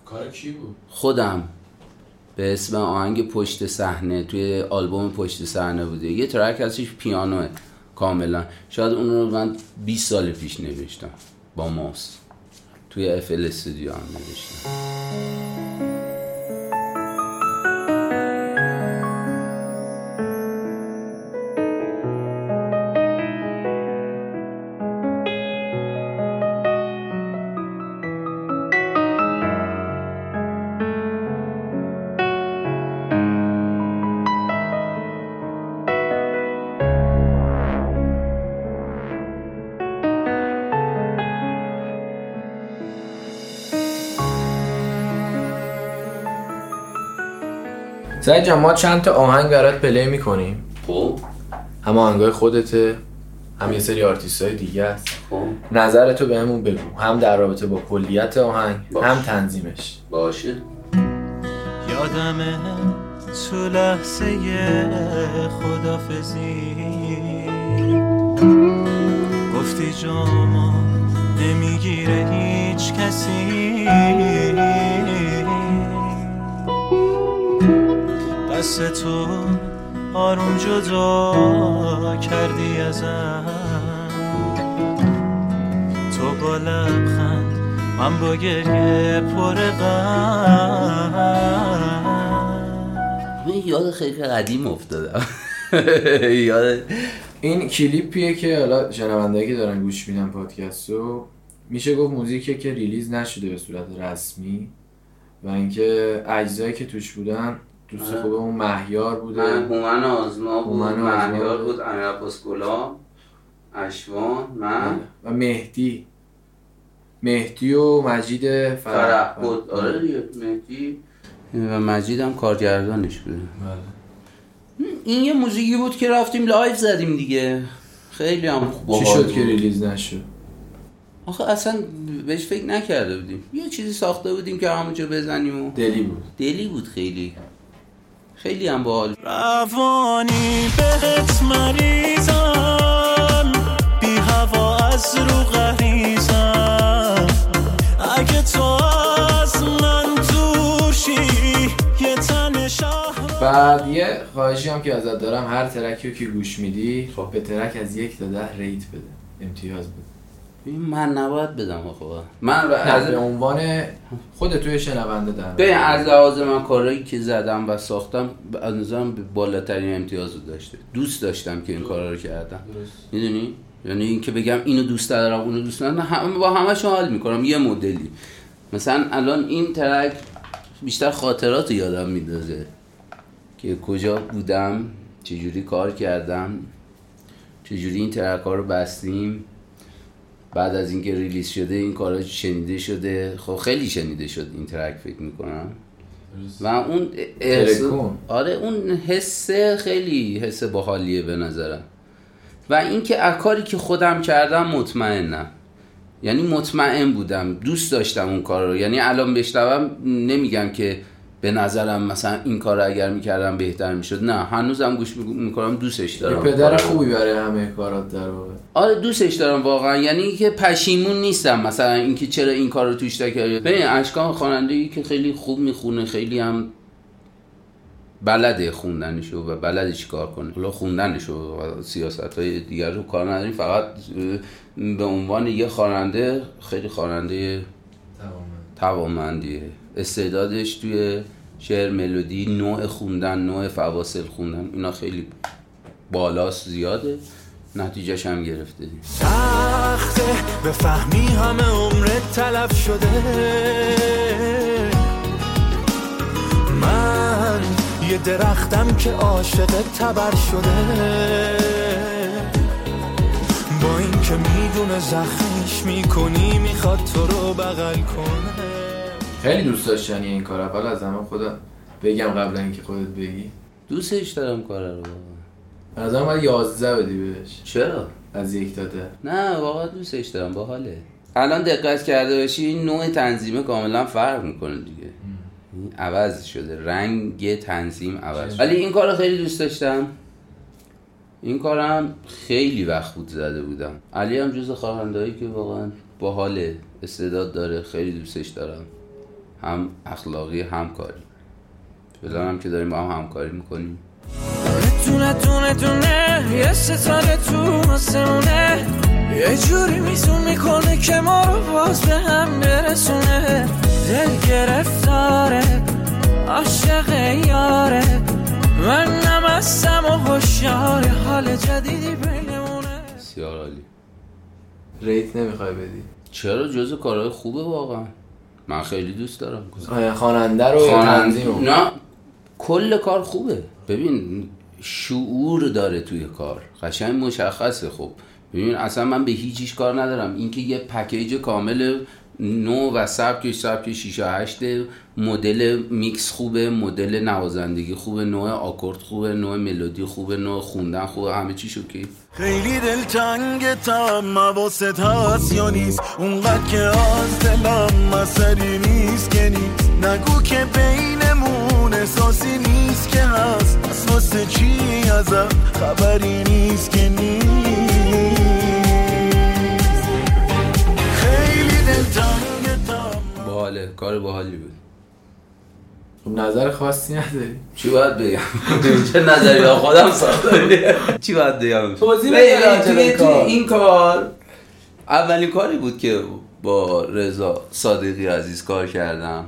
کار کی بود؟ خودم به اسم آهنگ پشت صحنه توی آلبوم پشت صحنه بوده. یه ترک ازش پیانوه کاملا. شاید اون رو من 20 سال پیش نوشتم با ماوس توی اف ال استودیو هم نوشتم. سعید جان ما چند تا آهنگ برات پلی میکنیم. خب هم آهنگای خودته هم یه سری آرتیستای دیگه است. خب نظرتو بهمون بگو هم در رابطه با کلیت آهنگ باش. هم تنظیمش. باشه. یادم تو لحظه خدافظی گفتی جامو نمیگیره هیچ کسی بس تو آروم جدا کردی ازم با لبخند، من با گریه پر غم. من یاد خیلی قدیم افتادم. یاد این کلیپیه که حالا شنونده‌ای که دارن گوش میدن پادکستو، میشه گفت موزیکه که ریلیز نشده به صورت رسمی و اینکه اجزایی که توش بودن دوست خوبمون مهیار بوده، هومن آزما بود، مهیار بود، امیرعباس گلاب، اشوان، من و مهدی و مجید فرح بود. آره دیگه مهدی و مجید هم کارگردانش بوده. بله این یه موزیکی بود که رفتیم لایو زدیم دیگه. خیلی هم خوب چی شد که ریلیز نشد. آخه اصلا بهش فکر نکرده بودیم، یه چیزی ساخته بودیم که همونجا بزنیم و دلی بود خیلی هم باحال. روانی بهت مریضم، بی هوا از رو غریزم، اگه تو از من دور شی یه تن شهر. بعد یه خواهشی هم که ازت دارم، هر ترکی رو که گوش میدی خب به ترک از 1 تا 10 ریت بده، امتیاز بده. من نباید بدم آخه. من از به عنوان خود توی شنونده دارم. ببین از لحاظ من کارهایی که زدم و ساختم از نظرم بالاترین امتیاز رو داشته. دوست داشتم که این کارا رو کردم. میدونی؟ یعنی اینکه بگم اینو دوست دارم اونو دوست ندارم، با همش حال میکنم یه مدلی. مثلا الان این ترک بیشتر خاطرات رو یادم میندازه که کجا بودم، چجوری کار کردم، چجوری این ترک‌ها رو بستیم. بعد از اینکه ریلیز شده این کارا شنیده شده، خب خیلی شنیده شد این ترک فکر میکنم و اون آره اون حس خیلی حس باحالیه به نظرم. و اینکه کاری که خودم کردم مطمئنم، یعنی مطمئن بودم دوست داشتم اون کار رو. یعنی الان بشنوم نمیگم که به نظرم مثلا این کار رو اگر میکردم بهتر میشد، نه هنوزم گوش میکنم دوستش دارم. پدر خوبی برای همه کارات در واقع. آره دوستش دارم واقعا، یعنی که پشیمون نیستم مثلا اینکه چرا این کار رو توش نکردم. ببین اشکان خواننده‌ای که خیلی خوب میخونه، خیلی هم بلده خوندنشو و بلده چیکار کنه. حالا خوندنشو و سیاست‌های دیگر رو کار نداریم، فقط به عنوان یه خواننده خیلی خواننده توانمندیه. استعدادش توی شعر، ملودی، نوع خوندن، نوع فواصل خوندن اینا خیلی بالاست، زیاده، نتیجهش هم گرفته. سخته به فهمی همه عمرت تلف شده، من یه درختم که عاشقت تبر شده، با این که میدونه زخمیش میکنی میخواد تو رو بغل کنه. خیلی دوست داشتنی این کار. اول از همه خودم بگم قبل اینکه خودت بگی دوستش دارم کار رو. از همه باید 11 بدی بهش. چرا؟ از 1 تا 10. نه واقعا دوستش دارم، باحاله. الان دقت کرده باشی این نوع تنظیمه کاملا فرق میکنه دیگه. عوض شده، رنگ تنظیم عوض شده. ولی این کار خیلی دوست داشتم، این کارم خیلی وقت بود زده بودم. علی هم جز خواننده‌ای که واقعا باحاله، استعداد داره، خیلی دوستش دارم. هم اخلاقی هم کاری. فعلا هم که داریم با هم همکاری میکنیم. تونه یه ستاره تو آسمونه، یه جوری میزون میکنه که ما رو باز به هم برسونه. دل گرفتاره عاشق یاره، من نمستم و هوشیار حال جدیدی بینمونه. بسیار عالی. ریت نمیخوای بدی؟ چرا، جزو کارهای خوبه واقعا، من خیلی دوست دارم. خواننده رو تنظیم نه کل کار خوبه. ببین شعور داره توی کار، قشنگ مشخصه. خب ببین اصلا من به هیچیش کار ندارم، اینکه یه پکیج کامل نو و سبک 6/8، مدل میکس خوبه، مدل نوازندگی خوبه، نوع آکورد خوبه، نوع ملودی خوبه، نوع خوندن خوبه، همه چیش اوکی. خیلی دلتنگ تم واسط هست یا نیست، اونقدر که از دلم مسری نیست که نیست، نگو که بینمون احساسی نیست که هست، از واسه چی ازم خبری نیست که نیست. باحاله، کار باحالی بود. نظر خاصی نداری؟ چی باید بگم؟ چه نظری با خودم ساختم؟ چی باید بگم؟ توضیح بده. این کار اولین کاری بود که با رضا صادقی عزیز کار کردم.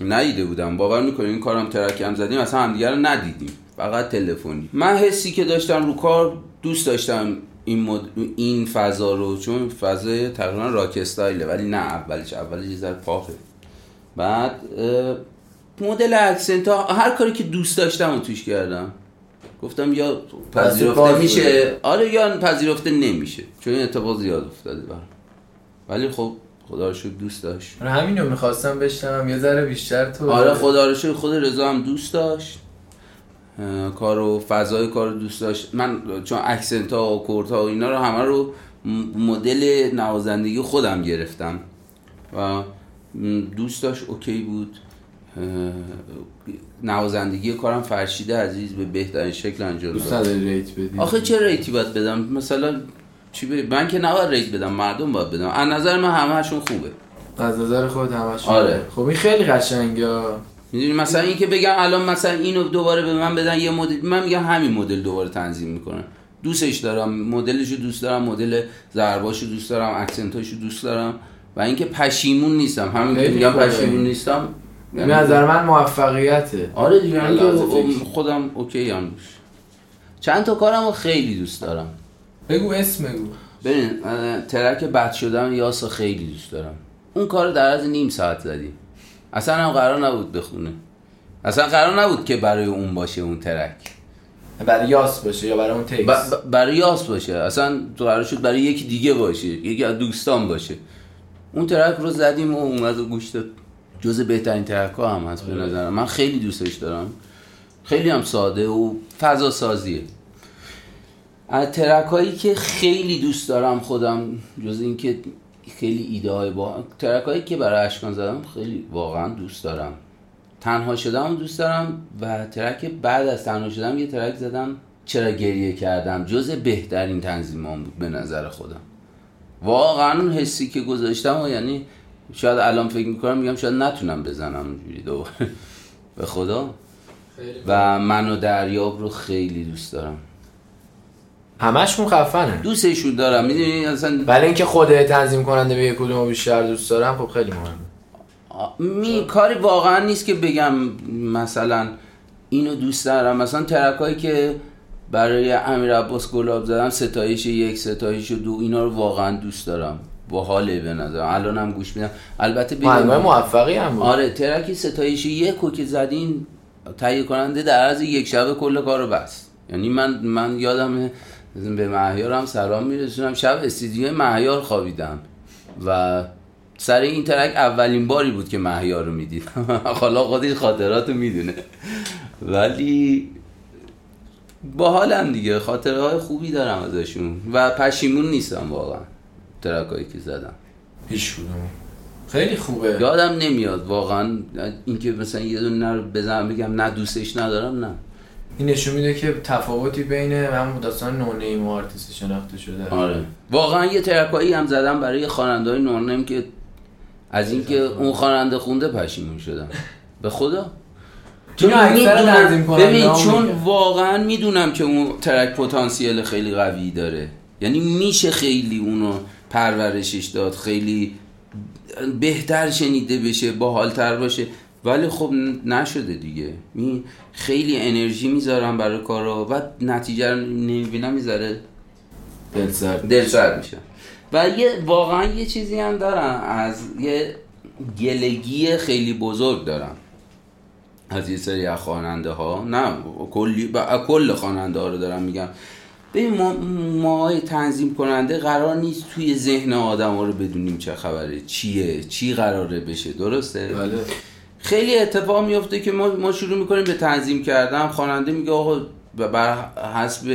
ندیده بودم، باور میکنی این کارم ترکم زدیم، اصلا همدیگر رو ندیدیم، فقط تلفنی. من حسی که داشتم رو کار، دوست داشتم این فضا رو، چون فضا تقریبا راک استایله، ولی نه اولش یه ذره پاخه. بعد مدل اکسنت ها، هر کاری که دوست داشتم رو توش کردم. گفتم یا پذیرفته میشه، آره، یا پذیرفته نمیشه، چون این اتفاق زیاد افتاده برام. ولی خب خدا رو شکر دوست داشت. آره همین رو میخواستم بشنم یه ذره بیشتر تو. آره خدا رو شکر خود رضا هم دوست داشت کارو، فضای کارو دوست داشت. من چون اکسنت ها و کورت ها و اینا رو همه رو مدل نوازندگی خودم گرفتم و دوست داشت، اوکی بود. نوازندگی کارم فرشیده عزیز به بهترین شکل انجام داد. ریت بدی؟ آخه چه ریتی باید بدم؟ مثلا چی من که نباید ریت بدم، مردم باید بدم. از نظر من همه‌شون خوبه. از نظر خود همه‌شون. آره. خب این خیلی قشنگه. میدونی مثلا این که بگم الان مثلا اینو دوباره به من بدن یه مدل، من میگم همین مدل دوباره تنظیم میکنم. دوستش دارم، مدلشو دوست دارم، مدل ضرباشو دوست دارم، اکسنتاشو دوست دارم و اینکه پشیمون نیستم. همین که میگم پشیمون نیستم. یعنی از نظر من موفقیته. آره دیگه، خودم اوکی هم روش. چند تا کارم رو خیلی دوست دارم. بگو اسم بگو. ببین ترک بد شدم یاس خیلی دوست دارم. اون کار در از نیم ساعت زدیم، اصلا هم قرار نبود بخونه، اصلا قرار نبود که برای اون باشه، اون ترک برای یاس باشه یا برای اون تکس برای یاس باشه، اصلا قرار شد برای یکی دیگه باشه، یکی از دوستان باشه. اون ترک رو زدیم و اومد و گوش داد. جز بهترین ترک‌ها هم هست به نظرم. من خیلی دوستش دارم. خیلی هم ساده و فضا سازیه. از ترک‌هایی که خیلی دوست دارم خودم، جز این که خیلی ایده‌های ترک‌هایی که برای اشکان زدم خیلی واقعا دوست دارم. تنها شدم دوست دارم و ترک بعد از تنها شدم یه ترک زدم چرا گریه کردم، جز بهترین تنظیمام بود به نظر خودم. واقعا اون حسی که گذاشتم و یعنی شاید الان فکر میکنم میگم شاید نتونم بزنم اونجوری دوباره به خدا. و منو دریاب رو خیلی دوست دارم. همشون خفنه، دوستشون دارم. میدونی اصلا ولی اینکه خود تنظیم کننده به کدومو بیشتر دوست دارم خب خیلی مهمه. کاری واقعا نیست که بگم مثلا اینو دوست دارم. مثلا ترکایی که برای امیرعباس گلاب زدم، ستایش یک، ستایش دو، اینا رو واقعا دوست دارم. باحاله به نظرم، الانم گوش میدم. البته ببینم موفقی هم بود. آره ترکی ستایش یکو که زدین تهیه کننده در عرض یک شب کل کارو بست. یعنی من یادم به مهیارم سلام میرسونم، شب استدیو مهیار خوابیدم و سر این ترک اولین باری بود که مهیار رو میدیدم. حالا خودش خاطراتو میدونه، ولی باحالم دیگه، خاطره‌های خوبی دارم ازشون و پشیمون نیستم واقعا. ترکایی که زدم هیچ کدوم خیلی خوبه یادم نمیاد واقعا. اینکه مثلا یه دونه رو بزنم بگم نه دوستش ندارم، نه. این نشون میده که تفاوتی بین همون داستان نونیم و آرتیست شناخته شده. آره واقعا. یه ترکایی هم زدم برای خواننده‌های نونیم که از اینکه اون خواننده خونده پشیمون شدم به خدا. چون واقعا میدونم که اون ترک پتانسیل خیلی قوی داره، یعنی میشه خیلی اونو پرورشش داد، خیلی بهتر شنیده بشه، باحال‌تر باشه، ولی خب نشده دیگه. خیلی انرژی میذارم برای کارا و نتیجه رو نمیبینم، میذاره دلسرد میشه. و واقعا یه چیزی هم دارم، از یه گلگی خیلی بزرگ دارم از یه سری از خواننده ها، نه کل خواننده ها رو دارم میگم. ببین ما تنظیم کننده قرار نیست توی ذهن آدم ها رو بدونیم چه خبره، چیه، چی قراره بشه، درسته؟ بله. خیلی اتفاق میفته که ما شروع میکنیم به تنظیم کردن، خواننده میگه آقا بر حسب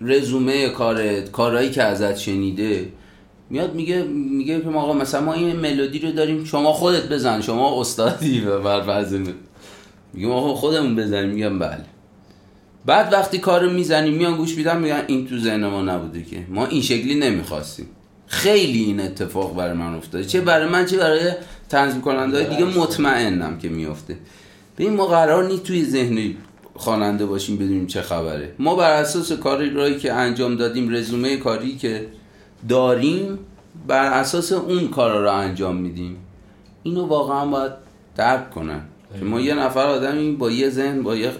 رزومه کارت، کارهایی که ازت شنیده میاد میگه که آقا مثلا ما این ملودی رو داریم، شما خودت بزن، شما استادی بر وزن. میگم آقا خودمون بزنیم، میگم بله. بعد وقتی کارو میزنیم میان گوش میدن، میگن این تو ذهن ما نبوده، که ما این شکلی نمیخواستیم. خیلی این اتفاق برای من افتاده، چه برای من چه برای تنظیم کننده های دیگه مطمئنم که میفته. ببین ما قرار نیست توی ذهن خواننده باشیم بدونیم چه خبره. ما بر اساس کاری که انجام دادیم، رزومه کاری که داریم، بر اساس اون کارا رو انجام میدیم. اینو واقعا باید درک کنن که ما یه نفر آدمیم با یه ذهن، با یه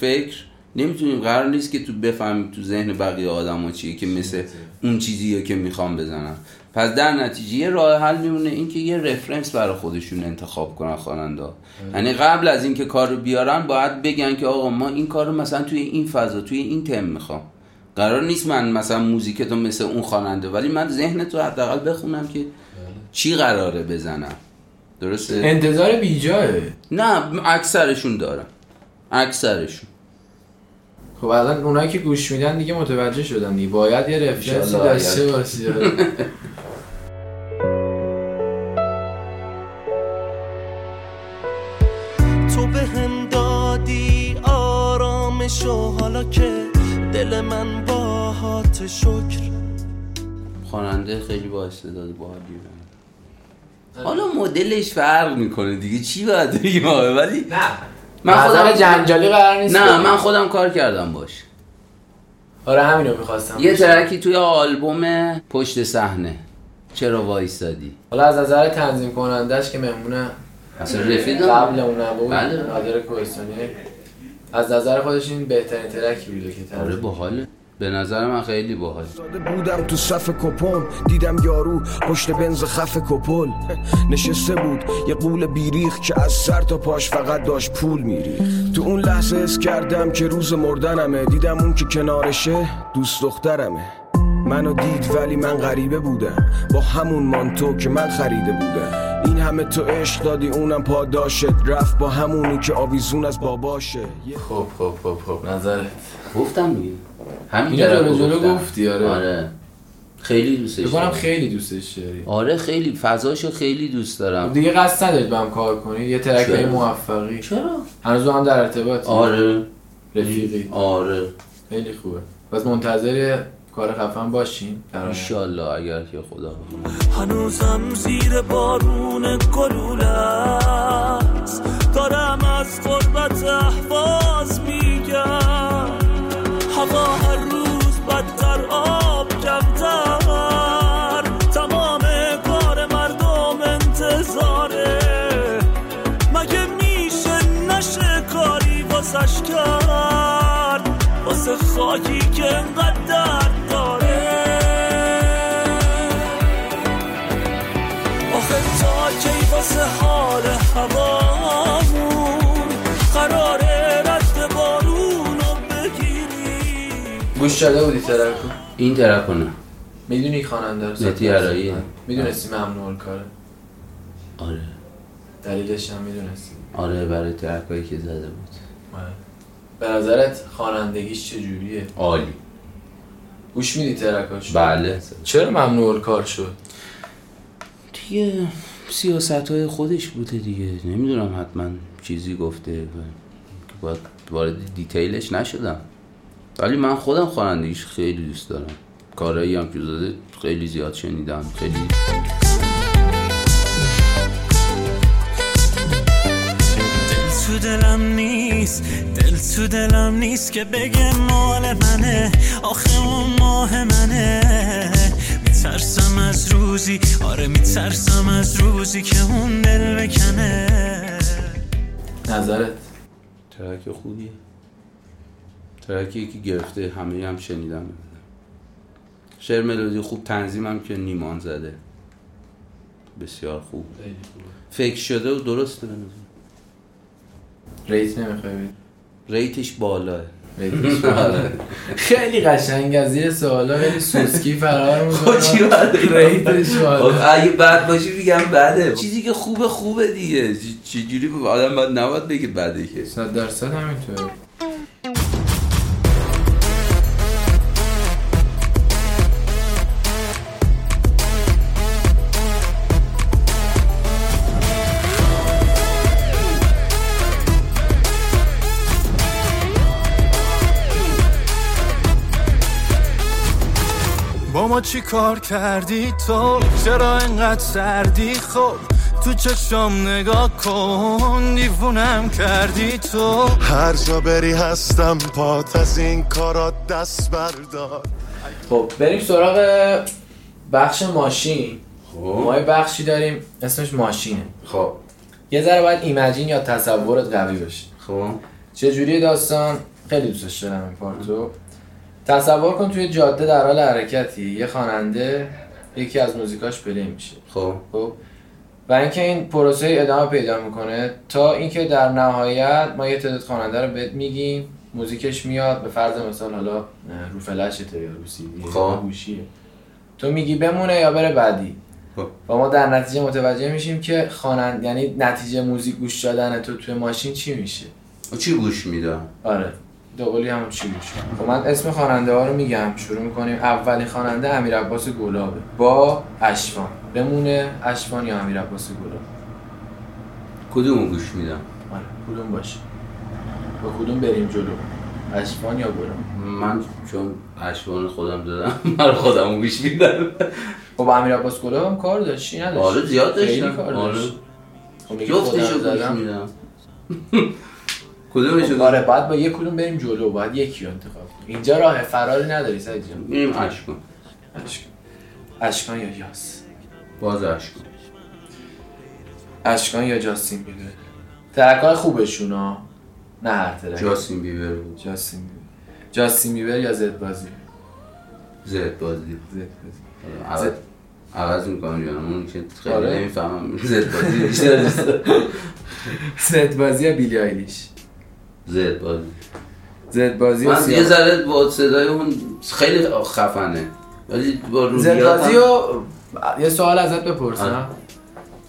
فکر، نمیتونیم. قرار نیست که تو بفهمیم تو ذهن بقیه آدم‌ها چیه که مثل اون چیزیه که میخوام بزنم. پس در نتیجه یه راه حل میمونه اینکه یه رفرنس برای خودشون انتخاب کنن خوانندا. یعنی قبل از اینکه کارو بیارن باید بگن که آقا ما این کارو مثلا توی این فضا، توی این تم میخوام. قرار نیست من مثلا موزیکتو مثل اون خواننده، ولی من ذهنتو حداقل بخونم که چی قراره بزنم. درسته؟ انتظار بیجاهه. نه، اکثرشون دارن. اکثرشون. خب الان اونایی که گوش میدن دیگه متوجه شدن دیگه باید یه رفرنسی داشته باشی. تو بهم دادی آرامشو، حالا که دل من باهات، شکر. خواننده خیلی با استعداد باحالیه، حالا مدلش فرق میکنه دیگه، چی باید بگیم؟ ولی نه من خودم جنجالی قرار نیست. نه من خودم کار کردم باش. آره همینو می‌خواستم. یه ترکی توی آلبوم پشت صحنه، چرا وایسادی. حالا از نظر تنظیم کنندش که مهمونه اصلا رفیق قبل اونم بود، نادر کوهستانی، از نظر خودش این بهترین ترکی بوده که تنظیم. آره باحاله، به نظر من خیلی باحال. بودم تو صف کوپم، دیدم یارو پشت بنز خف کوپل نشسته بود، یه قول بیریخ که از سر تا پاش فقط داشت پول میریخ. تو اون لحظه حس کردم که روز مردنمه، دیدم اون که کنارشه دوست دخترمه. منو دید ولی من غریبه بودم، با همون مانتو که من خریده بودم. این همه تو عشق دادی، اونم پاداشت رفت با همونی که آویزون از باباشه. خب نظرت گفتم دیگه. همین جلو گفتی. آره خیلی دوستش دارم. بگم خیلی دوستش داری. آره خیلی فضاشو خیلی دوست دارم. دیگه قصد نداری با هم کار کنی؟ یه ترکای موفقی. چرا؟ هنوز هم در ارتباطی. آره رفیقی. آره خیلی خوبه. بس منتظر کار خفن باشیم ان شاء الله اگر که خدا بخواد. هنوزم زیر بارون گلوله است، دارم از قربت احواز میگم. هوا هر روز بدتر، آب کمتر، تمام کار مردم انتظاره. مگه میشه نشه کاری واسش کرد، واسه خاکی که انقدر درد داره؟ آخه تا کی واسه حال هوامون قراره گوش شده بودی ترک رو؟ این ترک رو نه. میدونی خواننده رو سطح هرایی؟ میدونستی ممنوع کاره؟ آره دلیلش هم میدونستی؟ آره برای ترک هایی که زده بود. به نظرت خوانندگیش چجوریه؟ عالی. گوش میدی ترک هاشو؟ بله. چرا ممنوع کار شد؟ دیگه سیاست های خودش بوده دیگه، نمیدونم. حتما چیزی گفته باید وارد دیتیلش نشدم، ولی من خودم خوانندگیش خیلی دوست دارم. کارهایی هم که داده خیلی زیاد شنیدم. خیلی دل تو دلم نیست که بگه مال منه، آخه اون ماه منه. میترسم از روزی که اون دل بکنه. نظرت؟ ترک خوبیه، ترکی که گرفته همه هم شنیدم. شعر ملودی خوب، تنظیم هم که نیمان زده بسیار خوب، فکر شده و درسته. به نظر ریت نمیخوای بید؟ ریتش بالاه. خیلی قشنگ از زیر سوالا خیلی سوسکی فرار می‌کنه. خب چی بعد ریتش بالا؟ اگه بد باشه میگم بده. چیزی که خوبه دیگه. چجوری آدم بعد نباید بگه بده که 100% همینطوره. ما چی کار کردی تو؟ چرا اینقدر سردی؟ خب تو چشم نگاه کن، دیوونم کردی تو، هر جا بری هستم پات، از این کارات دست بردار. خب بریم سراغ بخش ماشین. خب ما یه بخشی داریم اسمش ماشینه. خب یه ذره باید ایمجین یا تصورت قوی بشه. خب چجوری داستان؟ خیلی دوستش دارم این پارتو. تصور کن توی جاده در حال حرکتی، یه خواننده یکی از موزیکاش پلی میشه. خب و اینکه این پروسه ادامه پیدا میکنه تا اینکه در نهایت ما یه تعداد خواننده رو بهت میگیم، موزیکش میاد، به فرض مثال حالا رو فلشته یا رو سیدیه یا گوشیه، تو میگی بمونه یا بره بعدی. و ما در نتیجه متوجه میشیم که خواننده، یعنی نتیجه موزیک گوش دادن تو توی ماشین چی میشه؟ چی گوش میدم؟ آره دوقلی هم چی میشه. خب من اسم خواننده ها رو میگم، شروع میکنیم. اولین خواننده امیرعباس گلاب با اشوان. بمونه اشوان یا امیرعباس گلاب؟ کدومو گوش میدم؟ آره کدوم باشه، با کدوم بریم جلو، اشوان یا گلاب؟ من چون اشوان خودم دادم من خودم گوش میدم. خب امیرعباس گلاب هم کار داشتی نداشت؟ آره زیاد داشتم. آره جفتشو گوش میدم. کدومشون؟ آره بعد با یک کدوم بریم جلو، بعد یکی رو انتخاب کنیم. اینجا راه فراری نداری سعید جان. میریم اشکان یا یاس؟ باز اشکان یا جاستین بیبر؟ ترکای خوبشون ها، نه هر ترک. جاستین بیبر یا زدبازی. عوض میکنم جانم، اون که خیلی نمیفهمم. زدبازی بیشتر دوست دارم. زدبازی یا بیلی آیلیش؟ زدبازی من یه ذره با صدای اون خیلی خفنه. زدبازی رو یه سوال ازت بپرسم،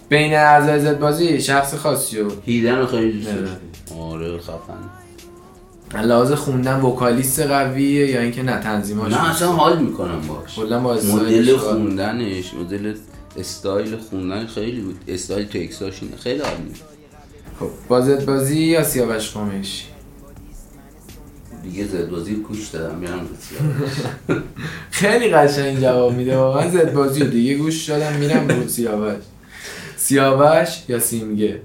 بین اعضای زدبازی شخص خاصی رو هیدن رو خیلی دوست دارم. آره خفنه. لحاظ خوندن وکالیست قویه یا اینکه نه تنظیماش؟ نه اصلا حال میکنم باش، مدل خوندنش، مدل استایل خوندن خیلی بود، استایل تکساش خیلی حال میکنم. خب با زدبازی یا سیاوش قمیشی؟ دیگه زدبازی گوش دادم، میرم به سیاوش. خیلی قشنگ جواب میده واقعا. زدبازی دیگه گوش دادم، میرم به سیاوش. سیاوش یا سیمگه؟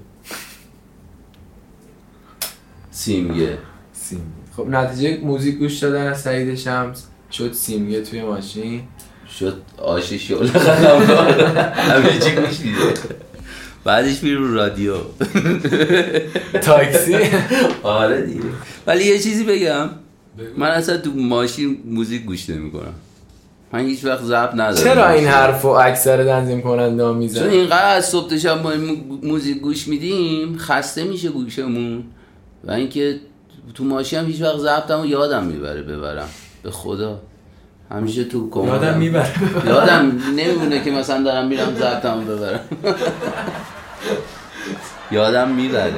سیمگه. خب نتیجه موزیک گوش دادن از سعید شمس شد سیمگه توی ماشین، شد آشش یا لغم همه چی گوش دیده. بعدش میرون رادیو تاکسی. آره دیگه. ولی یه چیزی بگم، من اصلا تو ماشین موزیک گوش نمی کنم، من هیچ وقت ضبط ندارم. چرا این حرفو اکثر تنظیم کننده ها میزنن؟ چون اینقدر صبح تا شب ما موزیک گوش میدیم خسته میشه گوشمون، و اینکه تو ماشین هم هیچ وقت ضبطمو یادم میبره ببرم، به خدا همیشه تو کمدم یادم نمیمونه که مثلا دارم میرم ضبطمو ببرم، یادم میبره.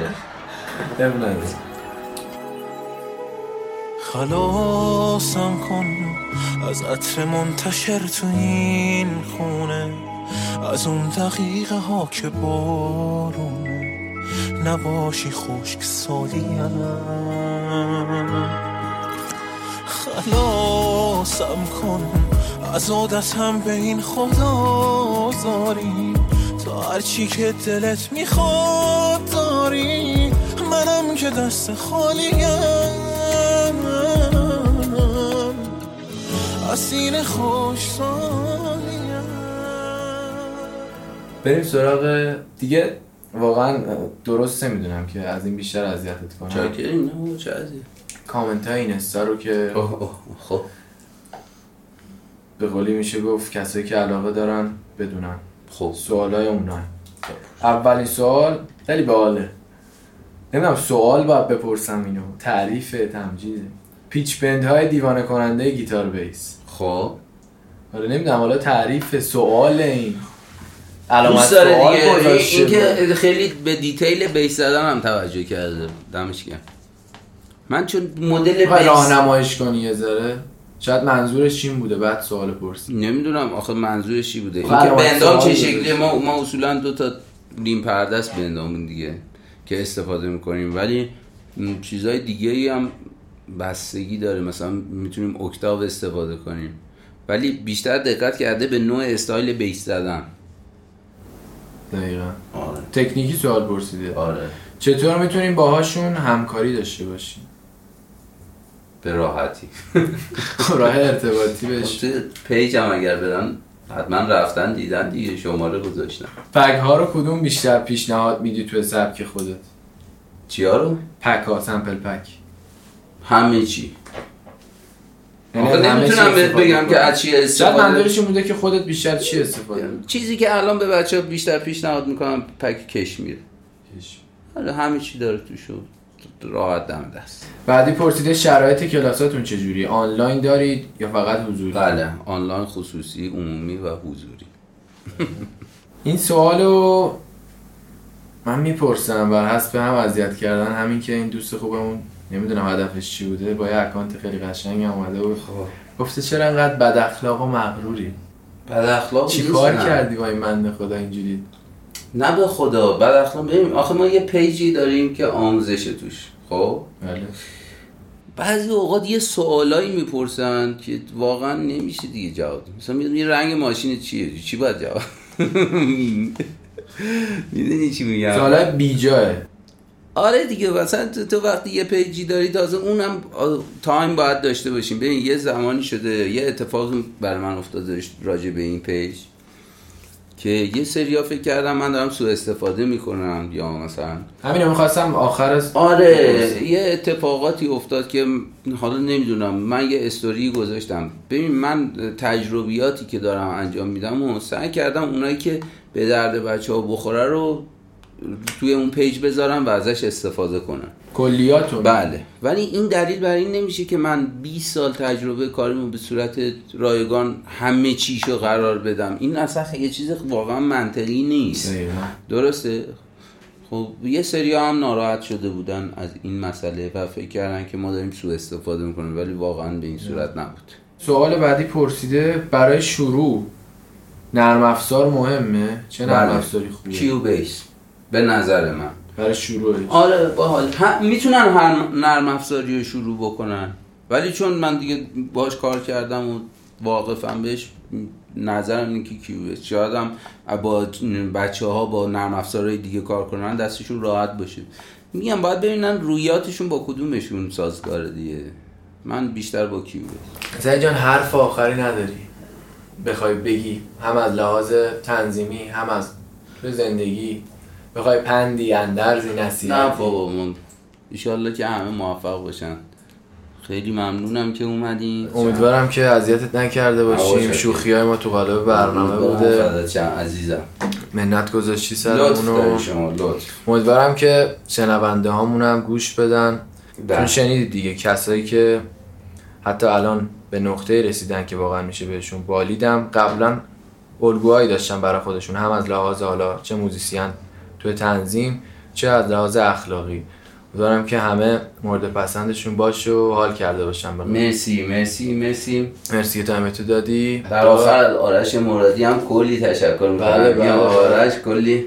خلاصم کن از عطر منتشر تو این خونه، از اون دقیقه ها که بارونه، نباشی خشک سالیم. خلاصم کن از عادتم به این خدا زاری، تا هرچی که دلت میخواد داری، منم که دست خالیم. اسین خوشحالیم. بریم سراغ دیگه. واقعا درسته، میدونم که از این بیشتر اذیتت کنم. چه اذیت؟ کامنت های اینستا رو که خب به قولی میشه گفت کسایی که علاقه دارن بدونن. خب سوالای اونا. اولین سوال خیلی باحاله، نمیدونم سوال باید بپرسم اینو، تعریف تمجیده پیچ بندهای دیوانه کننده گیتار بیس. خب حالا نمیدونم حالا تعریف سوال این علامت سوال گذاشته، اینکه خیلی به دیتیل بیس زدن هم توجه کرده، دمش گرم. من چون مدل بیس راهنماییش کنی یه ذره، شاید منظورش چی بوده بعد سوال پرسید، نمیدونم آخه منظورش چی بوده. اینکه بندام چه شکلی، ما اصولا دو تا نیم پرده است بندامون دیگه که استفاده میکنیم، ولی چیزای دیگه‌ای هم بستگی داره، مثلا میتونیم اکتاو استفاده کنیم، ولی بیشتر دقت کرده به نوع استایل بیس زدن. دقیقاً آره. تکنیکی سوال پرسیده. آره. چطور میتونیم باهاشون همکاری داشته باشیم؟ به راحتی. راه ارتباطی بهش. پیج هم اگر بدن حتما رفتن دیدن دیگه، شماره گذاشتن. پک ها رو کدوم بیشتر پیشنهاد میدی تو سبک خودت؟ چیا رو؟ پک ها، سمپل پک. همه چی. آخه نمیتونم بهت بگم که از چی استفاده کنم. شاید منظورشون بوده که خودت بیشتر چی استفاده کنی. چیزی که الان به بچه‌ها بیشتر پیشنهاد میکنم پک کشمیر. کشمیر. حالا همه چی داره توش. راحت دم دست. بعدی پرسیده شرایط کلاساتون چجوری؟ آنلاین دارید یا فقط حضوری؟ بله، آنلاین، خصوصی، عمومی و حضوری. این سوالو من میپرسم بر حسب هم اذیت کردن همین که این دوست خوبمون نمیدونم هدفش چی بوده، با یه اکانت خیلی قشنگ اومده بود گفته چرا انقدر بد اخلاق و مغروری؟ بد اخلاق چی کار کردی با این منده خدا اینجوری؟ نه به خدا بد اخلاق. ببین آخه ما یه پیجی داریم که آموزشه توش، خب بله، بعضی اوقات یه سوالایی میپرسن که واقعا نمیشه دیگه جواب. مثلا میدونی رنگ ماشین چیه؟ چی باید جواب میدونی چی میگم؟ سوالای بیجاه. آره دیگه، مثلا تو وقتی یه پیجی داری تازه اونم تایم باید داشته باشیم. ببین یه زمانی شده یه اتفاقی برای من افتاده راجع به این پیج که یه سریا فکر کردم من دارم سوء استفاده میکنم یا مثلا همین میخواستم آخر است. آره یه اتفاقاتی افتاد که حالا نمیدونم، من یه استوری گذاشتم. ببین من تجربیاتی که دارم انجام میدم و سعی کردم اونایی که به درد بچه‌ها بخوره رو توی اون پیج بذارم و ازش استفاده کنم، کلیاتون. بله، ولی این دلیل بر این نمیشه که من 20 سال تجربه کاریمو به صورت رایگان همه چیشو قرار بدم. این اصلا یه چیز واقعا منطقی نیست. درسته؟ خب یه سریا هم ناراحت شده بودن از این مسئله و فکر کردن که ما داریم سوء استفاده میکنیم، ولی واقعا به این صورت نبود. سوال بعدی پرسیده برای شروع نرم افزار مهمه؟ چه نرم افزاری خوبه؟ کیوبیس به نظر من برای شروع. آره باحال، میتونن هر نرم افزاری رو شروع بکنن، ولی چون من دیگه باهاش کار کردم و واقفم بهش، نظرم اینه که کیوبیس شایدم با بچه‌ها با نرم افزارهای دیگه کار کنن دستشون راحت باشه. میگم باید ببینن رویاتشون با کدومشون سازگاره دیگه. من بیشتر با کیوبیس. سعید جان حرف آخری نداری بخوای بگی؟ هم از لحاظ تنظیمی هم از تو زندگی بخوای پندی اندرزی نصیحتی؟ نه بابا، من انشالله که همه موفق باشن. خیلی ممنونم که اومدین، امیدوارم که اذیتت نکرده باشیم. شوخیای ما تو قالب برنامه بوده. عزیزم منت گذاشتی سرمونو، امیدوارم که شنونده هامونم گوش بدن. چون شنیدید دیگه کسایی که حتی الان به نقطه رسیدن که واقعا میشه بهشون بالیدم، قبلا الگوهایی داشتن برای خودشون، هم از لحاظ حالا چه موزیسین تو تنظیم چه از لحاظ اخلاقی. دارم که همه مورد پسندشون باشه و حال کرده باشن. مرسی مرسی مرسی مرسی که تایمتو دادی. در آخر آرش مرادی هم کلی تشکر میکنم. بله آرش کلی،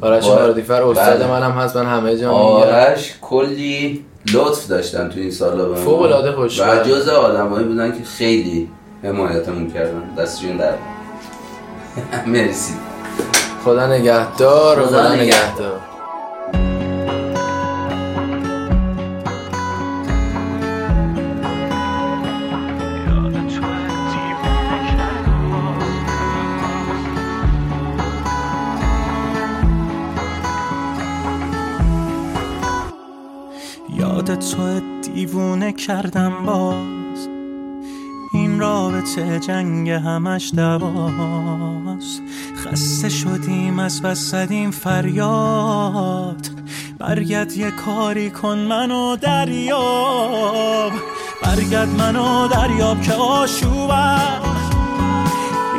آرش مرادی فر استاد منم هست. من همه جا آرش کلی لطف داشتن تو این سالا به من، فوق العاده خوشبخت و جزء آدمایی بودن که خیلی حمایتمون کردن. دستشون درد. مرسی. خدا نگهدار. خدا نگهدار. یاد تو دیوونه کردم باز، این رابطه جنگ همش دواست. خسته شدیم از وسدیم فریاد، برگرد یه کاری کن منو دریاب، برگرد منو دریاب که آشوبم.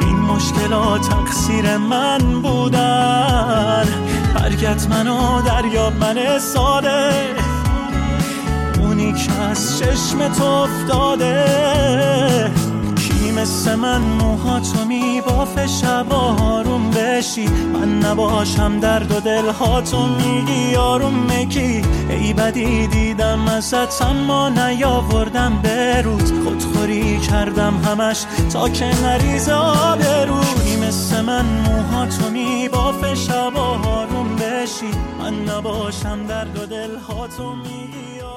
این مشکلات تقصیر من بودن، برگرد منو دریاب من ساده، اونی که از چشم تو افتاده. مثل من موهاتو میبافه شبا، آروم بشی من نباشم درد و دلهاتو میگی آروم میگی. ای بدی دیدم ازت اما نیاوردم برود، خودخوری کردم همش تا که نریزه آبرود. مثل من موهاتو میبافه شبا، آروم بشی باشی من نباشم درد و دل هاتو میگی.